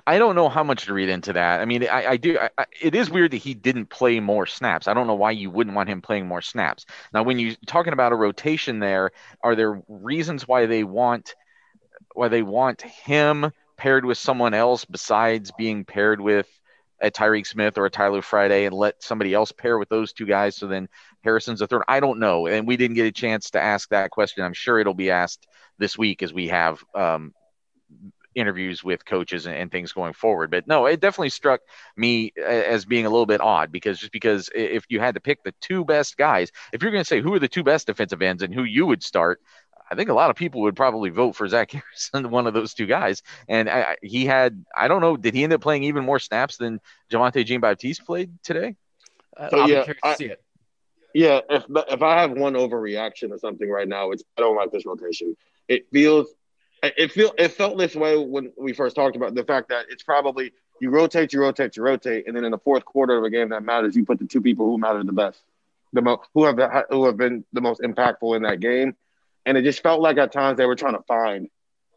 I don't know how much to read into that. I mean, I do, it is weird that he didn't play more snaps. I don't know why you wouldn't want him playing more snaps. Now, when you're talking about a rotation there, are there reasons why they want him paired with someone else besides being paired with a Tyreek Smith or a Tyler Friday and let somebody else pair with those two guys? So then Harrison's a third. I don't know. And we didn't get a chance to ask that question. I'm sure it'll be asked this week as we have interviews with coaches and things going forward. But no, it definitely struck me as being a little bit odd because if you had to pick the two best guys, if you're going to say who are the two best defensive ends and who you would start, I think a lot of people would probably vote for Zach Harrison, one of those two guys. And he had, I don't know, did he end up playing even more snaps than Javonte Jean-Baptiste played today? I'm curious to see it. Yeah, if I have one overreaction or something right now, it's I don't like this rotation. It felt this way when we first talked about the fact that it's probably you rotate, and then in the fourth quarter of a game that matters, you put the two people who matter the best, who have been the most impactful in that game. And it just felt like at times they were trying to find,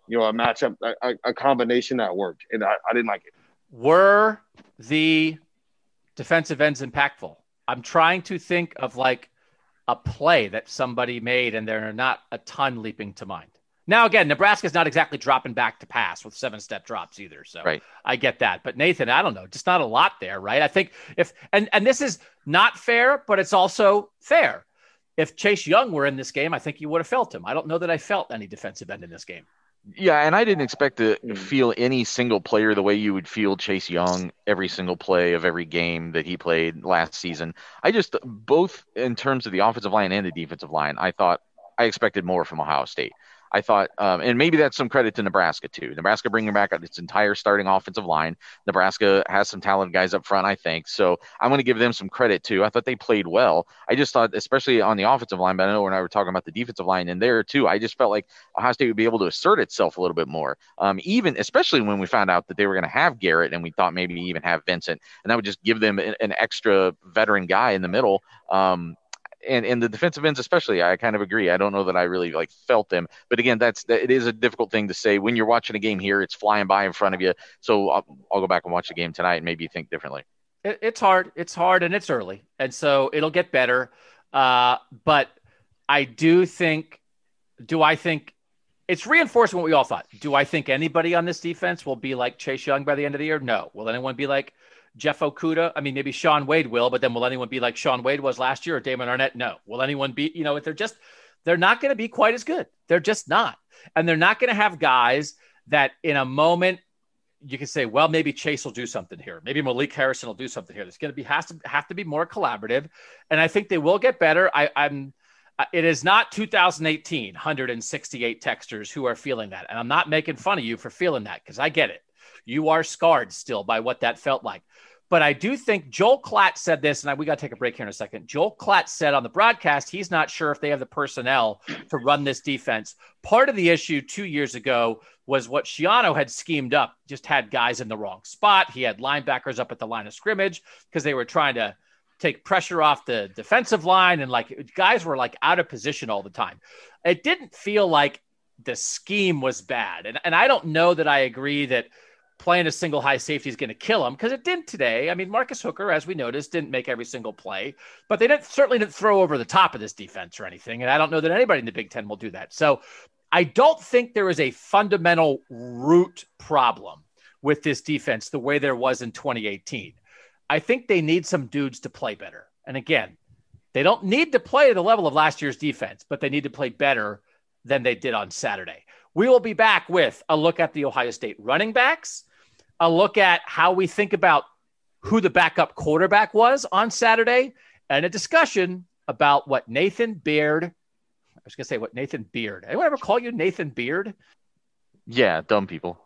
a matchup, a combination that worked. And I didn't like it. Were the defensive ends impactful? I'm trying to think of like a play that somebody made, and there are not a ton leaping to mind. Now, again, Nebraska's not exactly dropping back to pass with 7-step drops either. So right. I get that. But Nathan, I don't know, just not a lot there, right? I think and this is not fair, but it's also fair. If Chase Young were in this game, I think you would have felt him. I don't know that I felt any defensive end in this game. Yeah, and I didn't expect to feel any single player the way you would feel Chase Young every single play of every game that he played last season. I just, both in terms of the offensive line and the defensive line, I thought I expected more from Ohio State. I thought, and maybe that's some credit to Nebraska too. Nebraska bringing back its entire starting offensive line. Nebraska has some talented guys up front, I think. So I'm going to give them some credit too. I thought they played well. I just thought, especially on the offensive line, but I know when I were talking about the defensive line in there too, I just felt like Ohio State would be able to assert itself a little bit more. Even especially when we found out that they were going to have Garrett, and we thought maybe even have Vincent, and that would just give them an extra veteran guy in the middle. And the defensive ends especially, I kind of agree. I don't know that I really like felt them. But again, it is a difficult thing to say. When you're watching a game here, it's flying by in front of you. So I'll go back and watch the game tonight and maybe think differently. It's hard, and it's early. And so it'll get better. But I do think – it's reinforcing what we all thought. Do I think anybody on this defense will be like Chase Young by the end of the year? No. Will anyone be like – Jeff Okuda? I mean, maybe Shaun Wade will, but then will anyone be like Shaun Wade was last year or Damon Arnette? No. Will anyone be, they're not going to be quite as good. They're just not. And they're not going to have guys that in a moment you can say, well, maybe Chase will do something here. Maybe Malik Harrison will do something here. There's going to be, have to be more collaborative. And I think they will get better. It is not 2018, 168 texters who are feeling that. And I'm not making fun of you for feeling that, because I get it. You are scarred still by what that felt like. But I do think Joel Klatt said this, and we got to take a break here in a second. Joel Klatt said on the broadcast, he's not sure if they have the personnel to run this defense. Part of the issue 2 years ago was what Schiano had schemed up, just had guys in the wrong spot. He had linebackers up at the line of scrimmage because they were trying to take pressure off the defensive line. And like guys were like out of position all the time. It didn't feel like the scheme was bad. And I don't know that I agree that playing a single high safety is going to kill him, because it didn't today. I mean, Marcus Hooker, as we noticed, didn't make every single play, but they certainly didn't throw over the top of this defense or anything. And I don't know that anybody in the Big Ten will do that. So I don't think there is a fundamental root problem with this defense the way there was in 2018. I think they need some dudes to play better. And again, they don't need to play to the level of last year's defense, but they need to play better than they did on Saturday. We will be back with a look at the Ohio State running backs, a look at how we think about who the backup quarterback was on Saturday, and a discussion about what Nathan Baird, anyone ever call you Nathan Beard? Yeah, dumb people.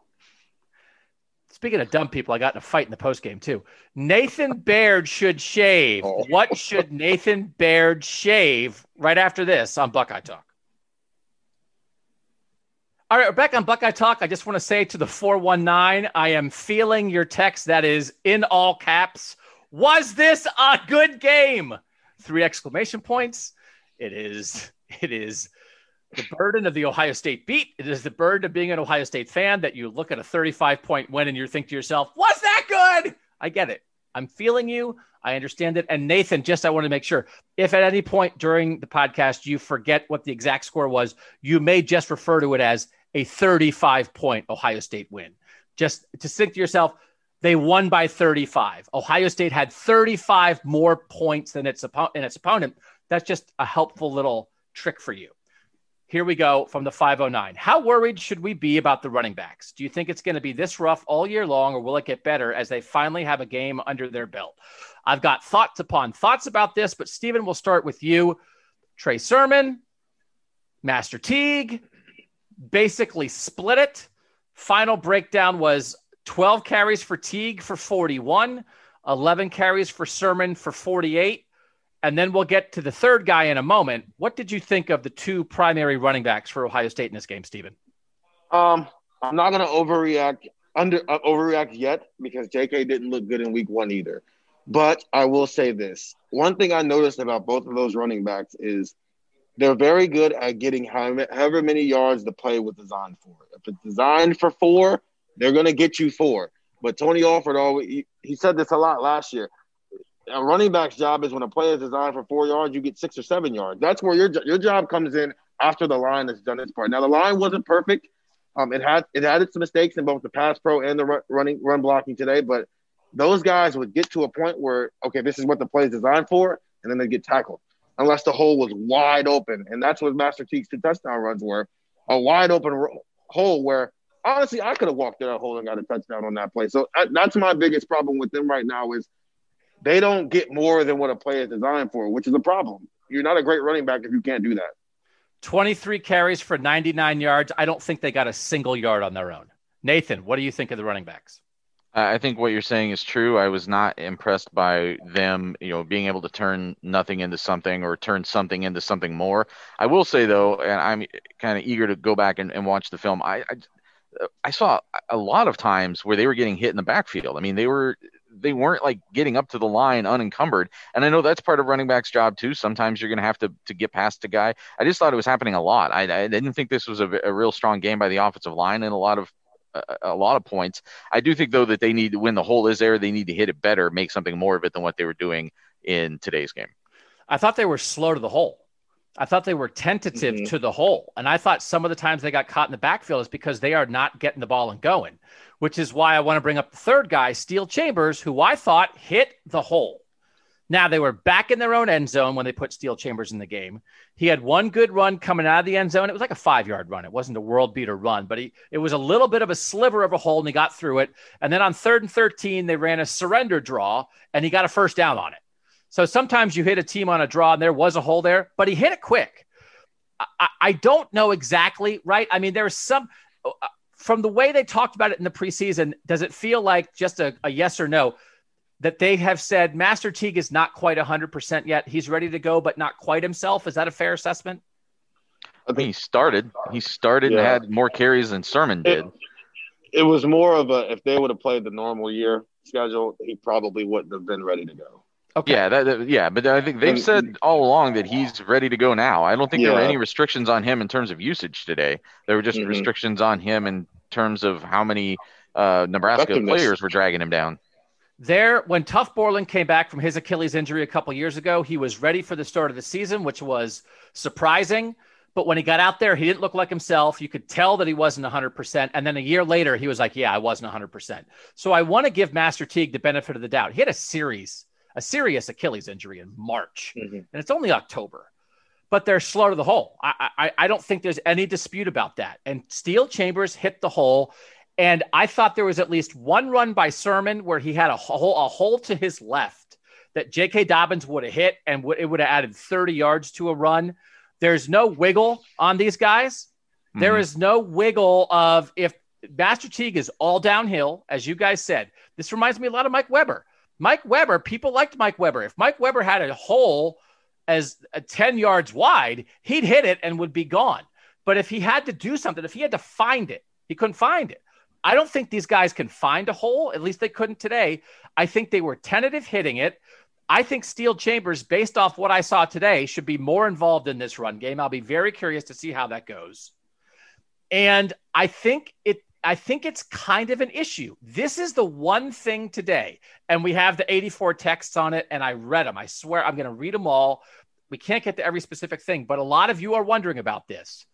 Speaking of dumb people, I got in a fight in the postgame too. Nathan Baird should shave. Oh. What should Nathan Baird shave right after this on Buckeye Talk? All right, we're back on Buckeye Talk. I just want to say to the 419, I am feeling your text. That is in all caps. Was this a good game? 3 exclamation points. It is the burden of the Ohio State beat. It is the burden of being an Ohio State fan that you look at a 35-point win and you think to yourself, was that good? I get it. I'm feeling you. I understand it. And Nathan, I want to make sure, if at any point during the podcast you forget what the exact score was, you may just refer to it as a 35-point Ohio State win. Just to think to yourself, they won by 35. Ohio State had 35 more points than its opponent. That's just a helpful little trick for you. Here we go from the 509. How worried should we be about the running backs? Do you think it's going to be this rough all year long, or will it get better as they finally have a game under their belt? I've got thoughts upon thoughts about this, but Stephen, we'll start with you. Trey Sermon, Master Teague, basically split it. Final breakdown was 12 carries for Teague for 41, 11 carries for Sermon for 48. And then we'll get to the third guy in a moment. What did you think of the two primary running backs for Ohio State in this game, Stephen? I'm not going to overreact yet, because J.K. didn't look good in week one either. But I will say this. One thing I noticed about both of those running backs is they're very good at getting however many yards the play was designed for. If it's designed for 4, they're going to get you 4. But Tony Alford, he said this a lot last year. A running back's job is when a play is designed for 4 yards, you get 6 or 7 yards. That's where your job comes in after the line has done its part. Now, the line wasn't perfect. It had its mistakes in both the pass pro and the run blocking today, but those guys would get to a point where, okay, this is what the play is designed for, and then they get tackled, unless the hole was wide open. And that's what Master Teague's 2 touchdown runs were, a wide open hole where, honestly, I could have walked through that hole and got a touchdown on that play. So that's my biggest problem with them right now is, they don't get more than what a play is designed for, which is a problem. You're not a great running back if you can't do that. 23 carries for 99 yards. I don't think they got a single yard on their own. Nathan, what do you think of the running backs? I think what you're saying is true. I was not impressed by them, being able to turn nothing into something or turn something into something more. I will say, though, and I'm kind of eager to go back and watch the film, I saw a lot of times where they were getting hit in the backfield. I mean, they weren't like getting up to the line unencumbered. And I know that's part of running back's job too. Sometimes you're going to have to get past a guy. I just thought it was happening a lot. I didn't think this was a real strong game by the offensive line and a lot of points. I do think though that they need to, when the hole is there, they need to hit it better, make something more of it than what they were doing in today's game. I thought they were slow to the hole. I thought they were tentative to the hole. And I thought some of the times they got caught in the backfield is because they are not getting the ball and going, which is why I want to bring up the third guy, Steele Chambers, who I thought hit the hole. Now, they were back in their own end zone when they put Steele Chambers in the game. He had one good run coming out of the end zone. It was like a 5-yard run. It wasn't a world-beater run, but it was a little bit of a sliver of a hole, and he got through it. And then on 3rd and 13, they ran a surrender draw, and he got a first down on it. So sometimes you hit a team on a draw and there was a hole there, but he hit it quick. I don't know exactly, right? I mean, there was some from the way they talked about it in the preseason, does it feel like just a yes or no that they have said Master Teague is not quite 100% yet. He's ready to go, but not quite himself. Is that a fair assessment? I mean, he started and had more carries than Sermon did. It was more of if they would have played the normal year schedule, he probably wouldn't have been ready to go. Okay. Yeah, but I think they've said all along that he's ready to go now. I don't think there were any restrictions on him in terms of usage today. There were just restrictions on him in terms of how many Nebraska players were dragging him down. When Tuf Borland came back from his Achilles injury a couple years ago, he was ready for the start of the season, which was surprising. But when he got out there, he didn't look like himself. You could tell that he wasn't 100%. And then a year later, he was like, yeah, I wasn't 100%. So I want to give Master Teague the benefit of the doubt. He had a serious Achilles injury in March, and it's only October, but they're slow to the hole. I don't think there's any dispute about that. And Steele Chambers hit the hole, and I thought there was at least one run by Sermon where he had a hole to his left that J.K. Dobbins would have hit, and it would have added 30 yards to a run. There's no wiggle on these guys. Mm-hmm. There is no wiggle of if Master Teague is all downhill, as you guys said. This reminds me a lot of Mike Weber. People liked Mike Weber. If Mike Weber had a hole as 10 yards wide, he'd hit it and would be gone. But if he had to do something, if he had to find it, he couldn't find it. I don't think these guys can find a hole. At least they couldn't today. I think they were tentative hitting it. I think Steele Chambers, based off what I saw today, should be more involved in this run game. I'll be very curious to see how that goes. And I think it's kind of an issue. This is the one thing today, and we have the 84 texts on it, and I read them. I swear I'm going to read them all. We can't get to every specific thing, but a lot of you are wondering about this.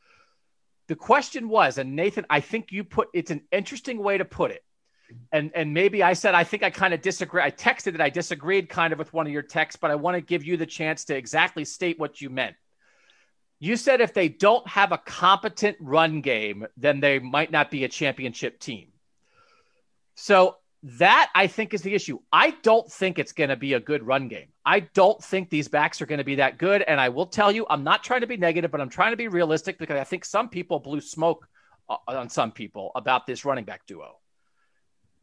The question was, and Nathan, I think you put, it's an interesting way to put it. And maybe I said, I think I kind of disagree. I texted that I disagreed kind of with one of your texts, but I want to give you the chance to exactly state what you meant. You said if they don't have a competent run game, then they might not be a championship team. So that, I think, is the issue. I don't think it's going to be a good run game. I don't think these backs are going to be that good. And I will tell you, I'm not trying to be negative, but I'm trying to be realistic because I think some people blew smoke on some people about this running back duo.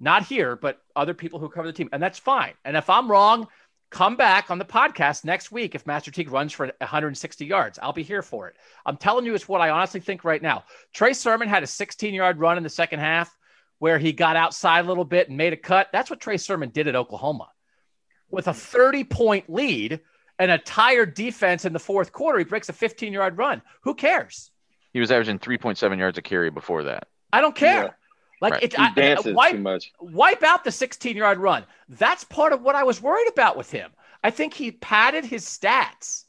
Not here, but other people who cover the team. And that's fine. And if I'm wrong, come back on the podcast next week if Master Teague runs for 160 yards. I'll be here for it. I'm telling you, it's what I honestly think right now. Trey Sermon had a 16-yard run in the second half where he got outside a little bit and made a cut. That's what Trey Sermon did at Oklahoma. With a 30-point lead and a tired defense in the fourth quarter, he breaks a 15-yard run. Who cares? He was averaging 3.7 yards a carry before that. I don't care. Yeah. Like right. Wipe out the 16-yard run. That's part of what I was worried about with him. I think he padded his stats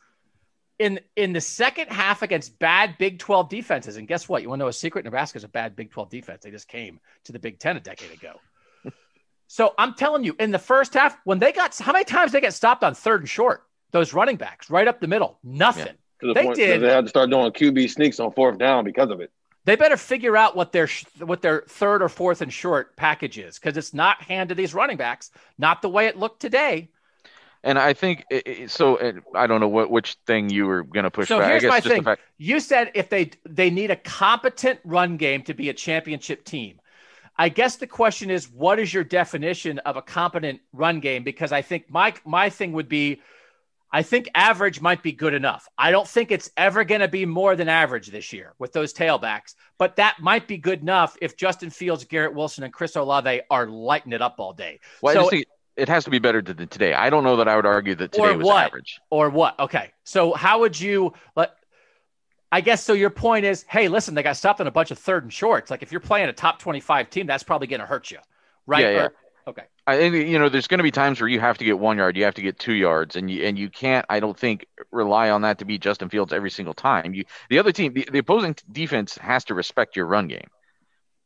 in the second half against bad Big 12 defenses. And guess what? You want to know a secret? Nebraska's a bad Big 12 defense. They just came to the Big 10 a decade ago. So I'm telling you, in the first half, when they got how many times they get stopped on third and short? Those running backs right up the middle, nothing. Yeah, they had to start doing QB sneaks on fourth down because of it. They better figure out what their third or fourth and short package is, because it's not hand to these running backs, not the way it looked today. And I think I don't know which thing you were going to push back. So here's my thing. You said if they need a competent run game to be a championship team. I guess the question is, what is your definition of a competent run game? Because I think my thing would be, I think average might be good enough. I don't think it's ever going to be more than average this year with those tailbacks, but that might be good enough if Justin Fields, Garrett Wilson, and Chris Olave are lighting it up all day. Well, so, I just think it has to be better than today. I don't know that I would argue that today was average. Or what? Okay. So how would you – I guess so your point is, hey, listen, they got stopped on a bunch of third and shorts. Like if you're playing a top 25 team, that's probably going to hurt you, right? Yeah, yeah. Okay. There's going to be times where you have to get 1 yard, you have to get 2 yards, and you can't, I don't think, rely on that to beat Justin Fields every single time. The other team, the opposing defense has to respect your run game.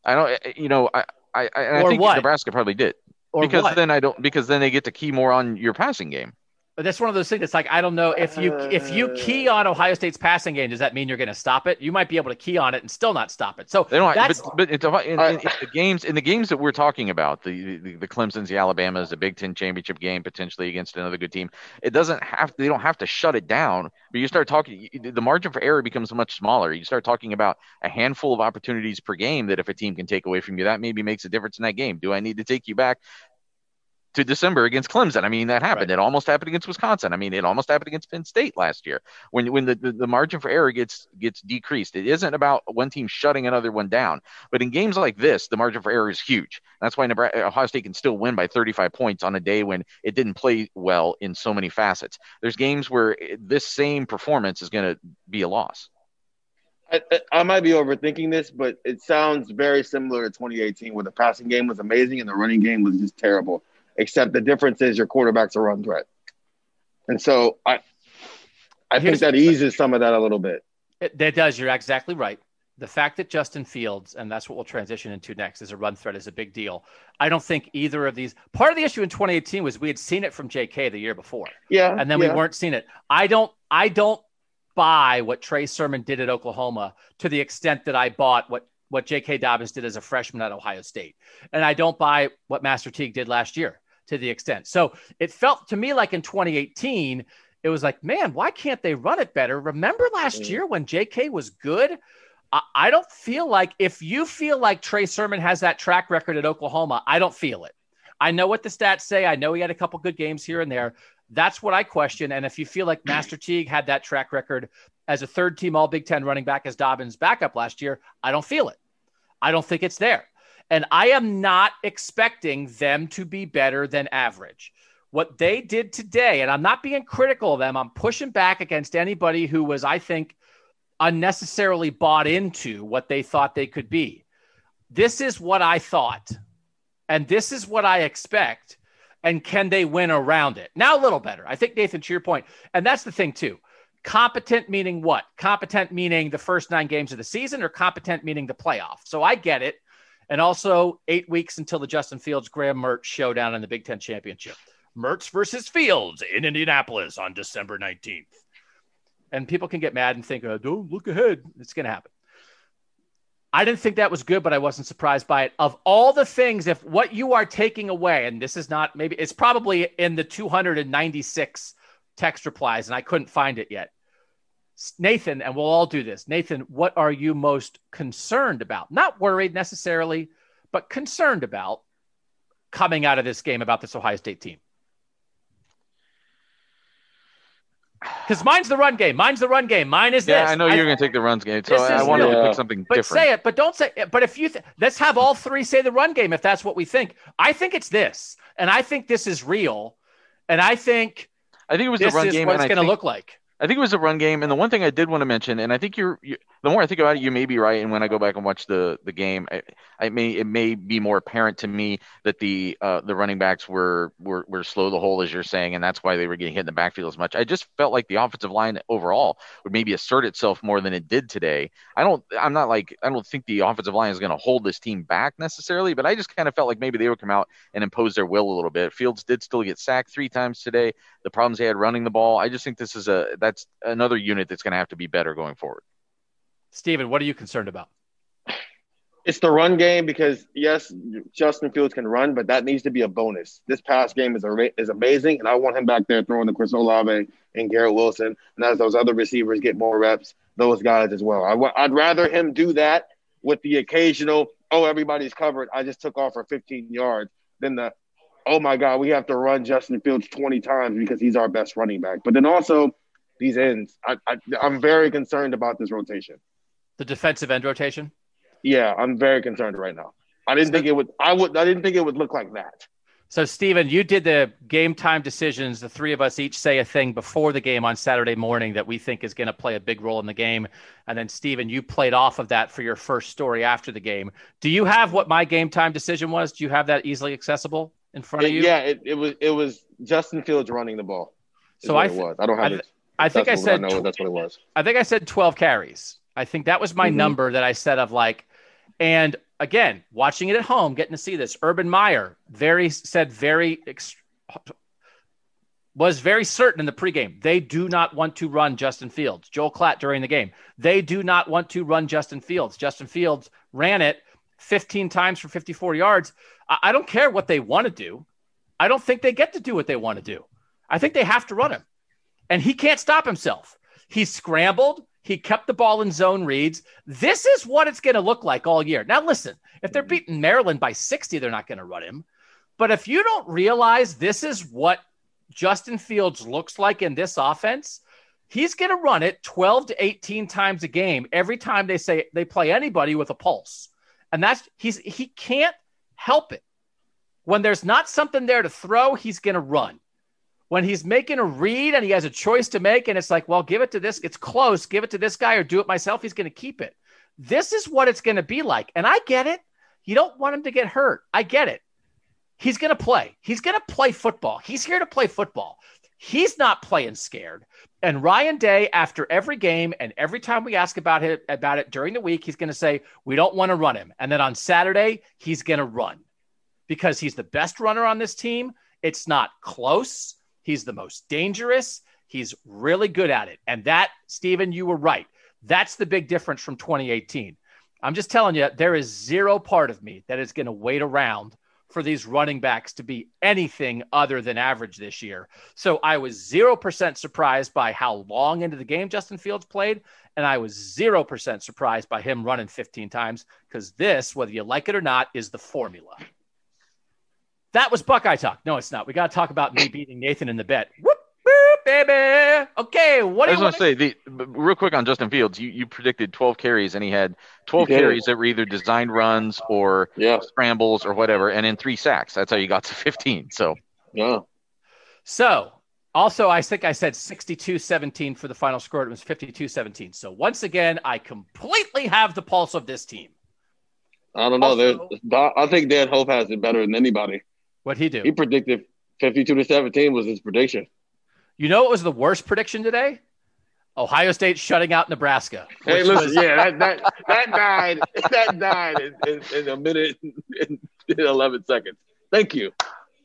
I don't, I think what? Nebraska probably did, or because what? Then I don't, because then they get to key more on your passing game. But that's one of those things. It's like, I don't know if you key on Ohio State's passing game, does that mean you're going to stop it? You might be able to key on it and still not stop it. So they don't. But in the games, that we're talking about, the Clemson's, the Alabama's, the Big Ten championship game potentially against another good team, they don't have to shut it down. But you start talking, the margin for error becomes much smaller. You start talking about a handful of opportunities per game that if a team can take away from you, that maybe makes a difference in that game. Do I need to take you back to December against Clemson. I mean, that happened. Right. It almost happened against Wisconsin. I mean, it almost happened against Penn State last year. When the margin for error gets decreased, it isn't about one team shutting another one down. But in games like this, the margin for error is huge. That's why Ohio State can still win by 35 points on a day when it didn't play well in so many facets. There's games where this same performance is going to be a loss. I might be overthinking this, but it sounds very similar to 2018, where the passing game was amazing and the running game was just terrible. Except the difference is your quarterback's a run threat. And so I think that eases some of that a little bit. That does. You're exactly right. The fact that Justin Fields, and that's what we'll transition into next, is a run threat is a big deal. I don't think either of these – part of the issue in 2018 was we had seen it from J.K. the year before. Yeah. And then we weren't seeing it. I don't buy what Trey Sermon did at Oklahoma to the extent that I bought what J.K. Dobbins did as a freshman at Ohio State. And I don't buy what Master Teague did last year to the extent. So it felt to me like in 2018, it was like, man, why can't they run it better? Remember last year when J.K. was good? I don't feel like, if you feel like Trey Sermon has that track record at Oklahoma, I don't feel it. I know what the stats say. I know he had a couple good games here and there. That's what I question. And if you feel like Master Teague had that track record as a third team all Big Ten running back as Dobbins backup last year, I don't feel it. I don't think it's there. And I am not expecting them to be better than average. What they did today, and I'm not being critical of them, I'm pushing back against anybody who was, I think, unnecessarily bought into what they thought they could be. This is what I thought, and this is what I expect. And can they win around it? Now a little better. I think, Nathan, to your point, and that's the thing too. Competent meaning what? Competent meaning the first 9 games of the season, or competent meaning the playoff? So I get it. And also 8 weeks until the Justin Fields, Graham Mertz showdown in the Big Ten Championship. Mertz versus Fields in Indianapolis on December 19th. And people can get mad and think, oh, don't look ahead. It's going to happen. I didn't think that was good, but I wasn't surprised by it. Of all the things, if what you are taking away, and this is not, maybe it's probably in the 296 text replies, and I couldn't find it yet. Nathan, and we'll all do this. Nathan, what are you most concerned about? Not worried necessarily, but concerned about coming out of this game about this Ohio State team. Because mine's the run game. Mine is this. Yeah, I know you're going to take the runs game, so I wanted to pick something different. But say it. But don't say it. But if you let's have all three say the run game if that's what we think. I think it's this, and I think this is real, and I think it was the run game. What it's going to look like. I think it was the run game, and the one thing I did want to mention, and I think you're the more I think about it, you may be right. And when I go back and watch the game, it may be more apparent to me that the running backs were slow the hole, as you're saying, and that's why they were getting hit in the backfield as much. I just felt like the offensive line overall would maybe assert itself more than it did today. I don't think the offensive line is going to hold this team back necessarily, but I just kind of felt like maybe they would come out and impose their will a little bit. Fields did still get sacked 3 times today. The problems they had running the ball. I just think this is that's another unit that's going to have to be better going forward. Stephen, what are you concerned about? It's the run game because, yes, Justin Fields can run, but that needs to be a bonus. This pass game is amazing, and I want him back there throwing to Chris Olave and Garrett Wilson. And as those other receivers get more reps, those guys as well. I'd rather him do that with the occasional, oh, everybody's covered, I just took off for 15 yards, than the, oh, my God, we have to run Justin Fields 20 times because he's our best running back. But then also – these ends. I'm very concerned about this rotation. The defensive end rotation? Yeah, I'm very concerned right now. I didn't think it would look like that. So, Stephen, you did the game time decisions. The three of us each say a thing before the game on Saturday morning that we think is going to play a big role in the game. And then, Stephen, you played off of that for your first story after the game. Do you have what my game time decision was? Do you have that easily accessible in front of you? Yeah, it was Justin Fields running the ball. So I don't have it. That's what it was. I think I said 12 carries. I think that was my number that I said of like, and again, watching it at home, getting to see this. Urban Meyer was very certain in the pregame. They do not want to run Justin Fields. Joel Klatt during the game. They do not want to run Justin Fields. Justin Fields ran it 15 times for 54 yards. I don't care what they want to do. I don't think they get to do what they want to do. I think they have to run him. And he can't stop himself. He scrambled. He kept the ball in zone reads. This is what it's going to look like all year. Now, listen, if they're beating Maryland by 60, they're not going to run him. But if you don't realize this is what Justin Fields looks like in this offense, he's going to run it 12 to 18 times a game every time they say they play anybody with a pulse. And that's he can't help it. When there's not something there to throw, he's going to run. When he's making a read and he has a choice to make and it's like, well, give it to this. It's close. Give it to this guy or do it myself. He's going to keep it. This is what it's going to be like. And I get it. You don't want him to get hurt. I get it. He's going to play. He's going to play football. He's here to play football. He's not playing scared. And Ryan Day, after every game and every time we ask about it during the week, he's going to say, we don't want to run him. And then on Saturday, he's going to run because he's the best runner on this team. It's not close. He's the most dangerous. He's really good at it. And that, Stephen, you were right. That's the big difference from 2018. I'm just telling you, there is zero part of me that is going to wait around for these running backs to be anything other than average this year. So I was 0% surprised by how long into the game Justin Fields played, and I was 0% surprised by him running 15 times because this, whether you like it or not, is the formula. That was Buckeye Talk. No, it's not. We got to talk about me beating Nathan in the bet. Whoop, whoop, baby. Okay, what do you want to say? Real quick on Justin Fields, you predicted 12 carries, and he had 12 carries that were either designed runs or scrambles or whatever, and in 3 sacks. That's how you got to 15. So, yeah. So, also, I think I said 62-17 for the final score. It was 52-17. So, once again, I completely have the pulse of this team. I don't know. Also, I think Dan Hope has it better than anybody. What'd he do? He predicted 52-17 was his prediction. You know what was the worst prediction today? Ohio State shutting out Nebraska. Hey, listen, that died. That died in a minute and 11 seconds. Thank you.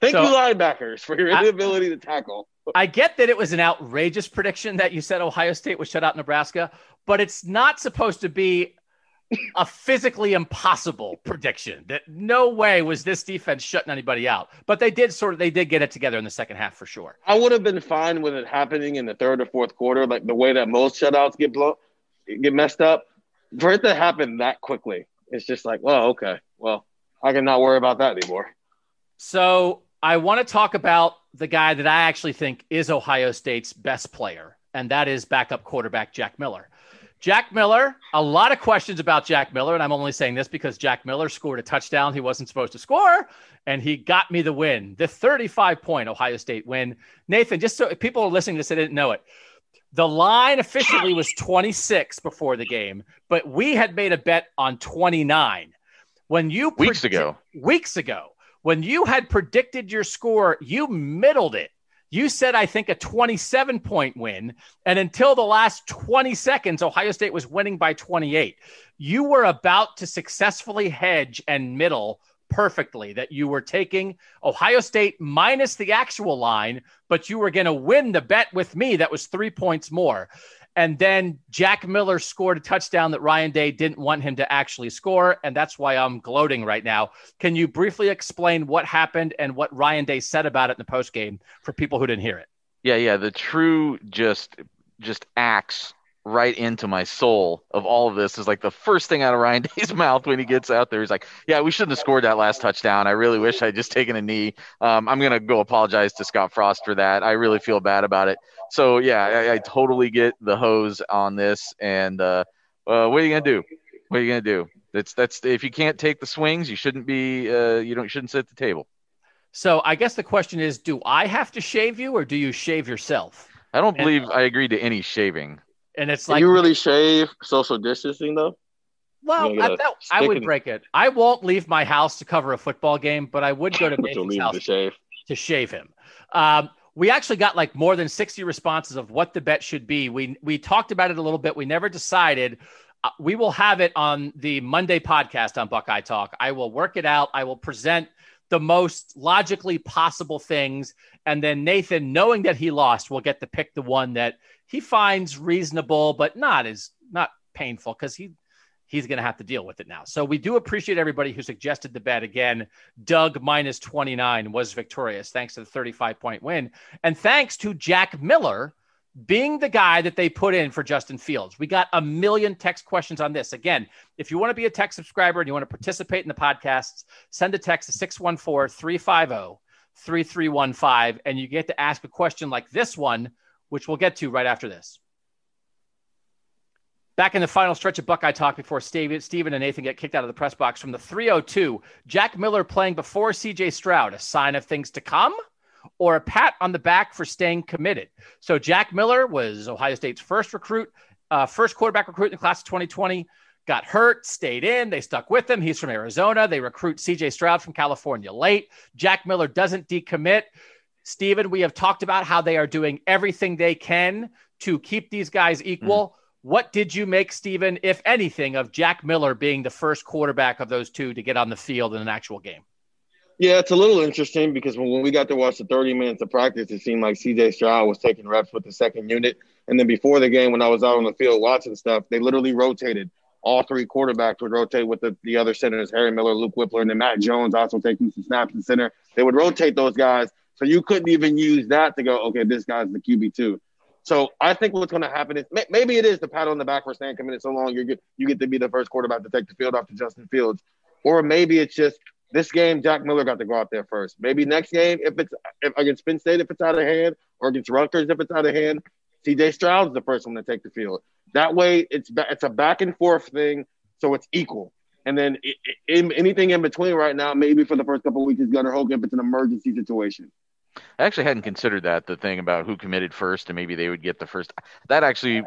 Thank you, linebackers, for your inability to tackle. I get that it was an outrageous prediction that you said Ohio State would shut out Nebraska, but it's not supposed to be a physically impossible prediction that no way was this defense shutting anybody out, but they did get it together in the second half for sure. I would have been fine with it happening in the third or fourth quarter. Like the way that most shutouts get messed up, for it to happen that quickly. It's just like, well, okay, well, I can not worry about that anymore. So I want to talk about the guy that I actually think is Ohio State's best player. And that is backup quarterback, Jack Miller. Jack Miller, a lot of questions about Jack Miller, and I'm only saying this because Jack Miller scored a touchdown he wasn't supposed to score, and he got me the win, the 35-point Ohio State win. Nathan, just so people are listening to this, they didn't know it. The line officially was 26 before the game, but we had made a bet on 29. Weeks ago, when you had predicted your score, you middled it. You said, I think, a 27-point win, and until the last 20 seconds, Ohio State was winning by 28. You were about to successfully hedge and middle perfectly, that you were taking Ohio State minus the actual line, but you were going to win the bet with me. That was 3 points more. And then Jack Miller scored a touchdown that Ryan Day didn't want him to actually score, and that's why I'm gloating right now. Can you briefly explain what happened and what Ryan Day said about it in the postgame for people who didn't hear it? Yeah, the true just axe right into my soul of all of this is like the first thing out of Ryan Day's mouth when he gets out there. He's like, yeah, we shouldn't have scored that last touchdown. I really wish I'd just taken a knee. I'm going to go apologize to Scott Frost for that. I really feel bad about it. So, yeah, I totally get the hose on this. And what are you going to do? What are you going to do? That's if you can't take the swings, you shouldn't be you shouldn't sit at the table. So I guess the question is, do I have to shave you or do you shave yourself? I don't believe I agreed to any shaving. And it's like, you really shave social distancing though? Well, I would break it. I won't leave my house to cover a football game, but I would go to Nathan's house to shave him. We actually got like more than 60 responses of what the bet should be. We talked about it a little bit. We never decided. We will have it on the Monday podcast on Buckeye Talk. I will work it out. I will present the most logically possible things. And then Nathan, knowing that he lost, will get to pick the one that he finds reasonable, but not painful because he's going to have to deal with it now. So we do appreciate everybody who suggested the bet. Again, Doug minus 29 was victorious thanks to the 35-point win. And thanks to Jack Miller, being the guy that they put in for Justin Fields. We got a million text questions on this. Again, if you want to be a text subscriber and you want to participate in the podcasts, send a text to 614-350-3315, and you get to ask a question like this one, which we'll get to right after this. Back in the final stretch of Buckeye Talk before Stephen and Nathan get kicked out of the press box from the 302, Jack Miller playing before C.J. Stroud, a sign of things to come, or a pat on the back for staying committed? So Jack Miller was Ohio State's first quarterback recruit in the class of 2020, got hurt, stayed in. They stuck with him. He's from Arizona. They recruit C.J. Stroud from California late. Jack Miller doesn't decommit. Stephen, we have talked about how they are doing everything they can to keep these guys equal. Mm. What did you make, Stephen, if anything, of Jack Miller being the first quarterback of those two to get on the field in an actual game? Yeah, it's a little interesting because when we got to watch the 30 minutes of practice, it seemed like C.J. Stroud was taking reps with the second unit. And then before the game, when I was out on the field watching stuff, they literally rotated. All three quarterbacks would rotate with the other centers, Harry Miller, Luke Whippler, and then Matt Jones also taking some snaps in center. They would rotate those guys. So you couldn't even use that to go, okay, this guy's the QB2. So I think what's going to happen is maybe it is the pat on the back for staying committed so long you get to be the first quarterback to take the field off to Justin Fields. Or maybe it's just – this game, Jack Miller got to go out there first. Maybe next game, if it's against Penn State, if it's out of hand, or against Rutgers, if it's out of hand, C.J. Stroud's the first one to take the field. That way, it's a back and forth thing, so it's equal. And then anything in between right now, maybe for the first couple of weeks, is Gunnar Hogan if it's an emergency situation. I actually hadn't considered that, the thing about who committed first and maybe they would get the first. That actually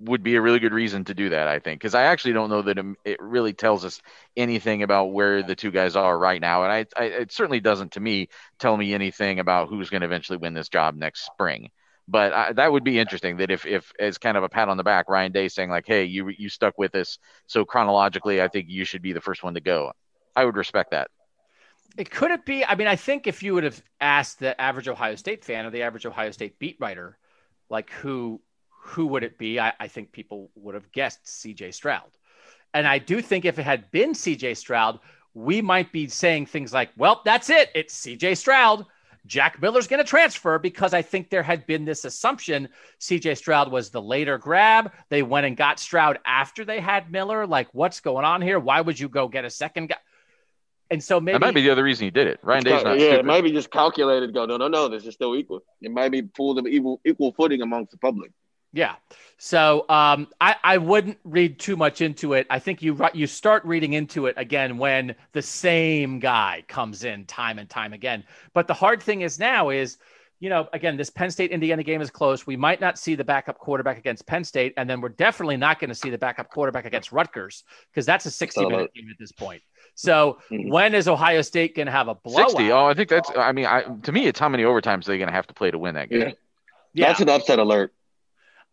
would be a really good reason to do that, I think, because I actually don't know that it really tells us anything about where the two guys are right now. And it certainly doesn't, to me, tell me anything about who's going to eventually win this job next spring. But that would be interesting that if as kind of a pat on the back, Ryan Day saying like, hey, you stuck with us. So chronologically, I think you should be the first one to go. I would respect that. Could it be? I mean, I think if you would have asked the average Ohio State fan or the average Ohio State beat writer, like who would it be? I think people would have guessed C.J. Stroud. And I do think if it had been C.J. Stroud, we might be saying things like, well, that's it. It's C.J. Stroud. Jack Miller's going to transfer, because I think there had been this assumption C.J. Stroud was the later grab. They went and got Stroud after they had Miller. Like, what's going on here? Why would you go get a second guy? And so maybe that might be the other reason he did it. Ryan Day's not stupid. It might be just calculated. Go, no, this is still equal. It might be pulled of equal footing amongst the public. Yeah. So I wouldn't read too much into it. I think you start reading into it again when the same guy comes in time and time again. But the hard thing is now is, you know, again, this Penn State-Indiana game is close. We might not see the backup quarterback against Penn State, and then we're definitely not going to see the backup quarterback against Rutgers, because that's a 60-minute game at this point. So when is Ohio State going to have a blowout? 60. Oh, I think that's – I mean, to me, it's how many overtimes they're going to have to play to win that game. Yeah. That's an upset alert.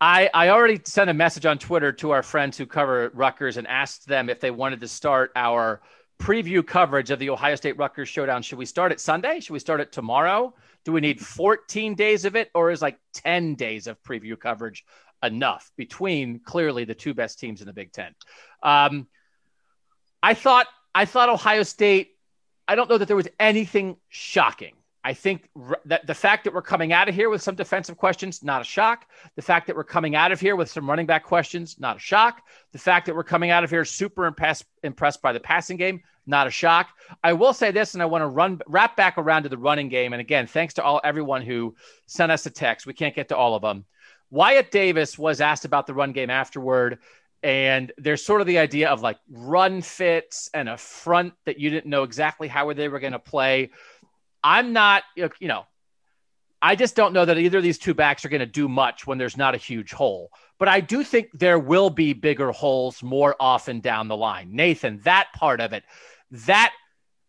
I already sent a message on Twitter to our friends who cover Rutgers and asked them if they wanted to start our preview coverage of the Ohio State Rutgers showdown. Should we start it Sunday? Should we start it tomorrow? Do we need 14 days of it, or is like 10 days of preview coverage enough between clearly the two best teams in the Big Ten? I thought Ohio State, I don't know that there was anything shocking. I think that the fact that we're coming out of here with some defensive questions, not a shock. The fact that we're coming out of here with some running back questions, not a shock. The fact that we're coming out of here super impressed by the passing game, not a shock. I will say this, and I want to wrap back around to the running game. And again, thanks to everyone who sent us a text. We can't get to all of them. Wyatt Davis was asked about the run game afterward. And there's sort of the idea of like run fits and a front that you didn't know exactly how they were going to play. I'm not, you know, I just don't know that either of these two backs are going to do much when there's not a huge hole. But I do think there will be bigger holes more often down the line. Nathan, that part of it, that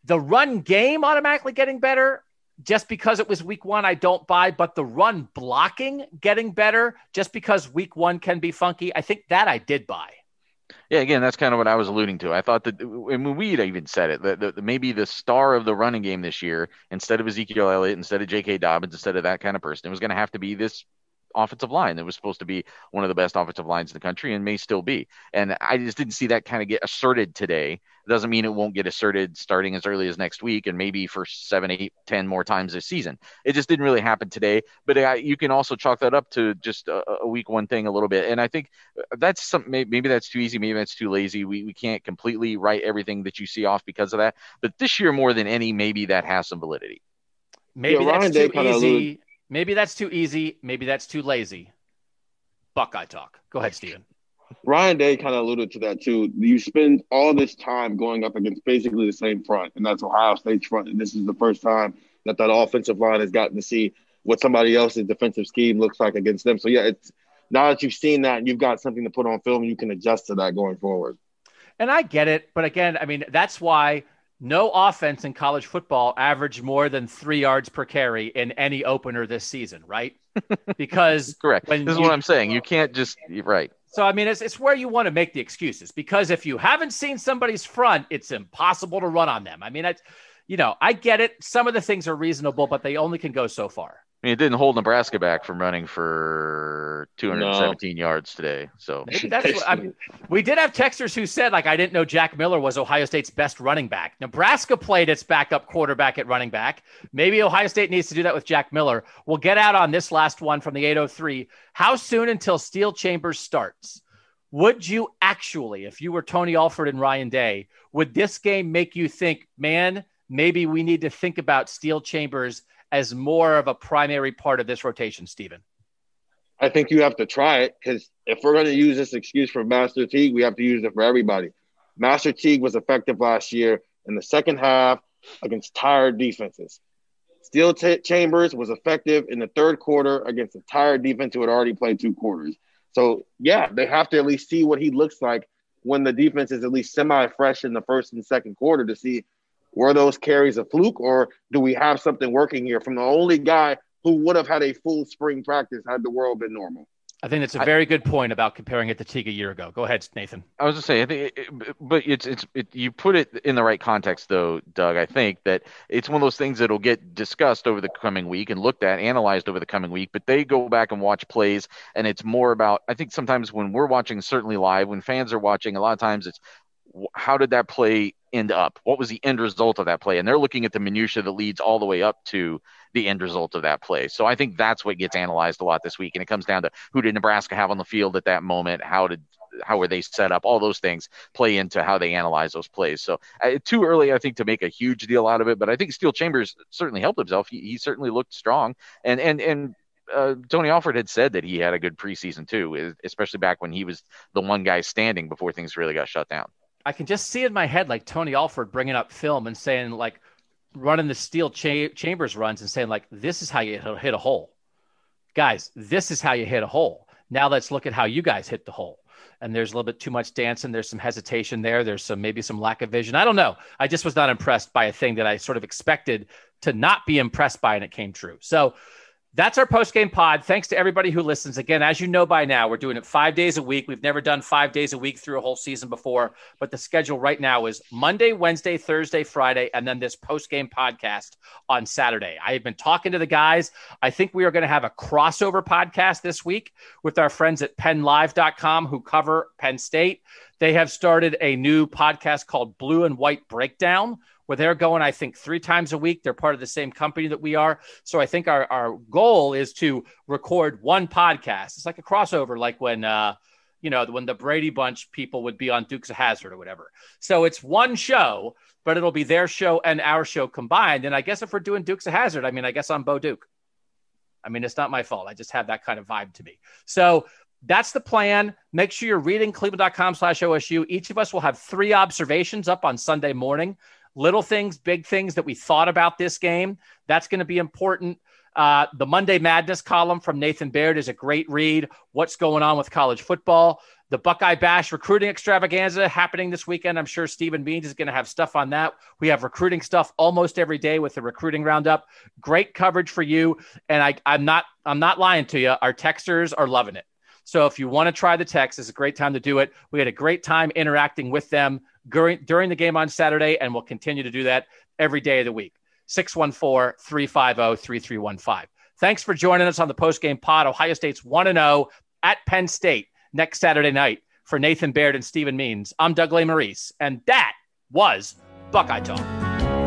the run game automatically getting better just because it was week 1, I don't buy, but the run blocking getting better just because week 1 can be funky, I think that I did buy. Yeah, again, that's kind of what I was alluding to. I thought that, and we even said it, that maybe the star of the running game this year, instead of Ezekiel Elliott, instead of J.K. Dobbins, instead of that kind of person, it was going to have to be this offensive line that was supposed to be one of the best offensive lines in the country and may still be. And I just didn't see that kind of get asserted today It doesn't mean it won't get asserted starting as early as next week and maybe for 7, 8, 10 more times this season. It just didn't really happen today, but you can also chalk that up to just a week one thing a little bit. And I think that's something, maybe that's too easy. Maybe that's too lazy. We can't completely write everything that you see off because of that, but this year more than any, maybe that has some validity. Maybe that's too easy. Maybe that's too easy. Maybe that's too lazy. Buckeye talk. Go ahead, Stephen. Ryan Day kind of alluded to that too. You spend all this time going up against basically the same front, and that's Ohio State's front. And this is the first time that that offensive line has gotten to see what somebody else's defensive scheme looks like against them. So, yeah, it's now that you've seen that, you've got something to put on film, and you can adjust to that going forward. And I get it. But, again, I mean, that's why no offense in college football averaged more than 3 yards per carry in any opener this season, right? Because – correct. This is what I'm saying. You can't just – right. So, I mean, it's where you want to make the excuses, because if you haven't seen somebody's front, it's impossible to run on them. I mean, I get it. Some of the things are reasonable, but they only can go so far. I mean, it didn't hold Nebraska back from running for 217 yards today. So maybe that's what, I mean, we did have texters who said, like, I didn't know Jack Miller was Ohio State's best running back. Nebraska played its backup quarterback at running back. Maybe Ohio State needs to do that with Jack Miller. We'll get out on this last one from the 803. How soon until Steele Chambers starts? Would you actually, if you were Tony Alford and Ryan Day, would this game make you think, man, maybe we need to think about Steele Chambers as more of a primary part of this rotation, Stephen? I think you have to try it, because if we're going to use this excuse for Master Teague, we have to use it for everybody. Master Teague was effective last year in the second half against tired defenses. Steele Chambers was effective in the third quarter against a tired defense who had already played two quarters. So, yeah, they have to at least see what he looks like when the defense is at least semi-fresh in the first and second quarter to see – were those carries a fluke, or do we have something working here from the only guy who would have had a full spring practice had the world been normal? I think that's a very good point about comparing it to Teague a year ago. Go ahead, Nathan. I was just saying, I think, but you put it in the right context, though, Doug. I think that it's one of those things that'll get discussed over the coming week and looked at, analyzed over the coming week. But they go back and watch plays, and it's more about, I think sometimes when we're watching, certainly live, when fans are watching, a lot of times it's how did that play end up? What was the end result of that play? And they're looking at the minutia that leads all the way up to the end result of that play. So I think that's what gets analyzed a lot this week. And it comes down to who did Nebraska have on the field at that moment? How were they set up? All those things play into how they analyze those plays. So too early, I think, to make a huge deal out of it, but I think Steele Chambers certainly helped himself. He certainly looked strong, and Tony Alford had said that he had a good preseason too, especially back when he was the one guy standing before things really got shut down. I can just see in my head, like, Tony Alford bringing up film and saying, like, running the Steele Chambers runs and saying, like, this is how you hit a hole. Guys, this is how you hit a hole. Now let's look at how you guys hit the hole. And there's a little bit too much dancing. There's some hesitation there. There's maybe some lack of vision. I don't know. I just was not impressed by a thing that I sort of expected to not be impressed by, and it came true. So that's our post-game pod. Thanks to everybody who listens. Again, as you know by now, we're doing it 5 days a week. We've never done 5 days a week through a whole season before, but the schedule right now is Monday, Wednesday, Thursday, Friday, and then this post-game podcast on Saturday. I have been talking to the guys. I think we are going to have a crossover podcast this week with our friends at PennLive.com who cover Penn State. They have started a new podcast called Blue and White Breakdown, where they're going, I think, 3 times a week. They're part of the same company that we are. So I think our goal is to record one podcast. It's like a crossover, like when the Brady Bunch people would be on Dukes of Hazzard or whatever. So it's one show, but it'll be their show and our show combined. And I guess if we're doing Dukes of Hazzard, I guess I'm Bo Duke. It's not my fault. I just have that kind of vibe to me. So that's the plan. Make sure you're reading cleveland.com/OSU. Each of us will have 3 observations up on Sunday morning. Little things, big things that we thought about this game. That's going to be important. The Monday Madness column from Nathan Baird is a great read. What's going on with college football? The Buckeye Bash recruiting extravaganza happening this weekend. I'm sure Stephen Means is going to have stuff on that. We have recruiting stuff almost every day with the recruiting roundup. Great coverage for you. And I'm not lying to you. Our texters are loving it. So if you want to try the text, it's a great time to do it. We had a great time interacting with them during the game on Saturday, and we'll continue to do that every day of the week. 614-350-3315. Thanks for joining us on the postgame pod. Ohio State's 1-0 at Penn State next Saturday night. For Nathan Baird and Stephen Means, I'm Doug LaMaurice, and that was Buckeye Talk.